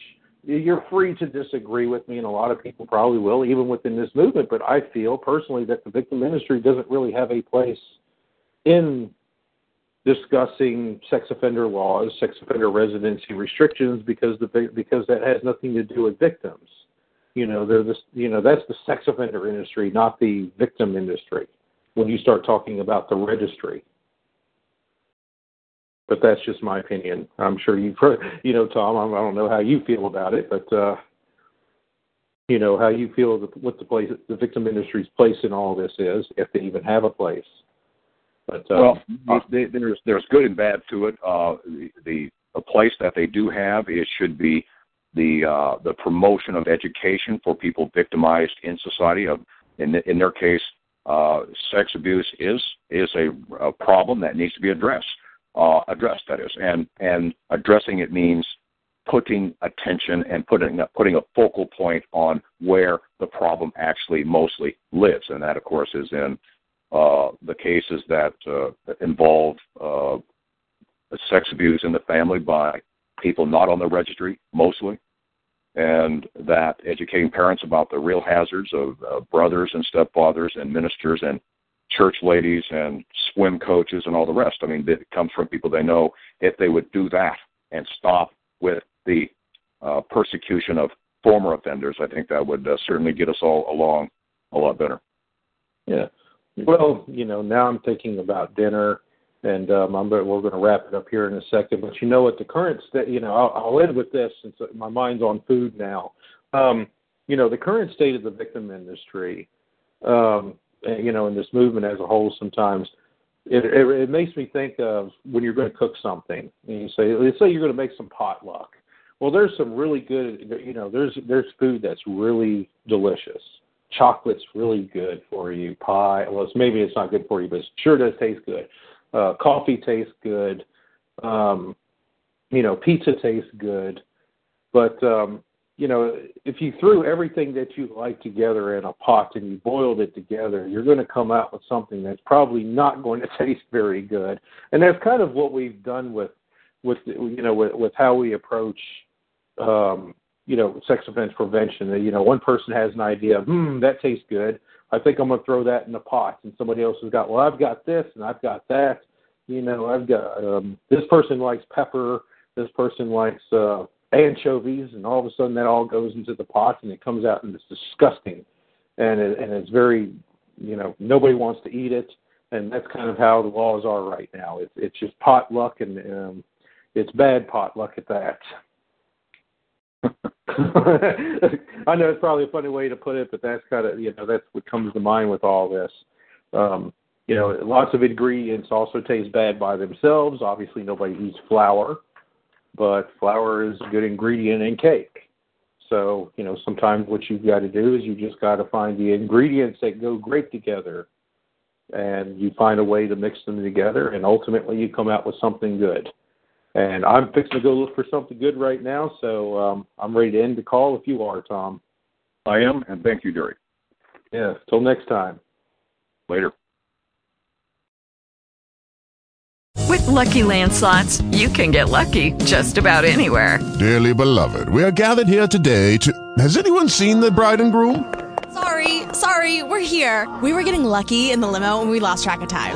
You're free to disagree with me, and a lot of people probably will, even within this movement, but I feel personally that the victim industry doesn't really have a place in discussing sex offender laws, sex offender residency restrictions, because the because that has nothing to do with victims. You know, they're this, you know, that's the sex offender industry, not the victim industry, when you start talking about the registry. But that's just my opinion. I'm sure you, you know, Tom, I don't know how you feel about it, but, uh, you know, how you feel the, what the place, the victim industry's place in all this is, if they even have a place. But uh, well, there's there's good and bad to it. Uh, the, the the place that they do have, it should be the uh, the promotion of education for people victimized in society. Of in in their case, uh, sex abuse is is a, a problem that needs to be addressed. Uh, address that is, and and addressing it means putting attention and putting putting a focal point on where the problem actually mostly lives, and that, of course, is in uh, the cases that uh, involve uh, sex abuse in the family by people not on the registry, mostly, and that educating parents about the real hazards of uh, brothers and stepfathers and ministers and church ladies and swim coaches and all the rest. I mean, it comes from people they know. If they would do that and stop with the uh, persecution of former offenders, I think that would uh, certainly get us all along a lot better. Yeah. Well, you know, now I'm thinking about dinner, and um, I'm, we're going to wrap it up here in a second. But you know what, the current state, you know, I'll, I'll end with this since my mind's on food now. Um, you know, the current state of the victim industry, um, you know, in this movement as a whole, sometimes it, it, it makes me think of when you're going to cook something, and you say, let's say you're going to make some potluck. Well, there's some really good, you know, there's there's food that's really delicious. Chocolate's really good for you. Pie, well, it's, maybe it's not good for you, but it sure does taste good. Uh, coffee tastes good. Um, you know, pizza tastes good. But, um, you know, if you threw everything that you like together in a pot and you boiled it together, you're going to come out with something that's probably not going to taste very good. And that's kind of what we've done with, with you know, with, with how we approach, um, you know, sex offense prevention. You know, one person has an idea, hmm, that tastes good. I think I'm going to throw that in the pot. And somebody else has got, well, I've got this and I've got that. You know, I've got um, this person likes pepper. This person likes uh anchovies, and all of a sudden that all goes into the pot, and it comes out and it's disgusting, and it, and it's very, you know, nobody wants to eat it, and that's kind of how the laws are right now. It's it's just potluck, and um, it's bad potluck at that. I know it's probably a funny way to put it, but that's kind of, you know, that's what comes to mind with all this. Um, you know, lots of ingredients also taste bad by themselves. Obviously, nobody eats flour. But flour is a good ingredient in cake. So, you know, sometimes what you've got to do is you just got to find the ingredients that go great together and you find a way to mix them together, and ultimately you come out with something good. And I'm fixing to go look for something good right now, so um, I'm ready to end the call if you are, Tom. I am, and thank you, Derek. Yeah, till next time. Later. With Lucky Land Slots, you can get lucky just about anywhere. Dearly beloved, we are gathered here today to... Has anyone seen the bride and groom? Sorry, sorry, we're here. We were getting lucky in the limo and we lost track of time.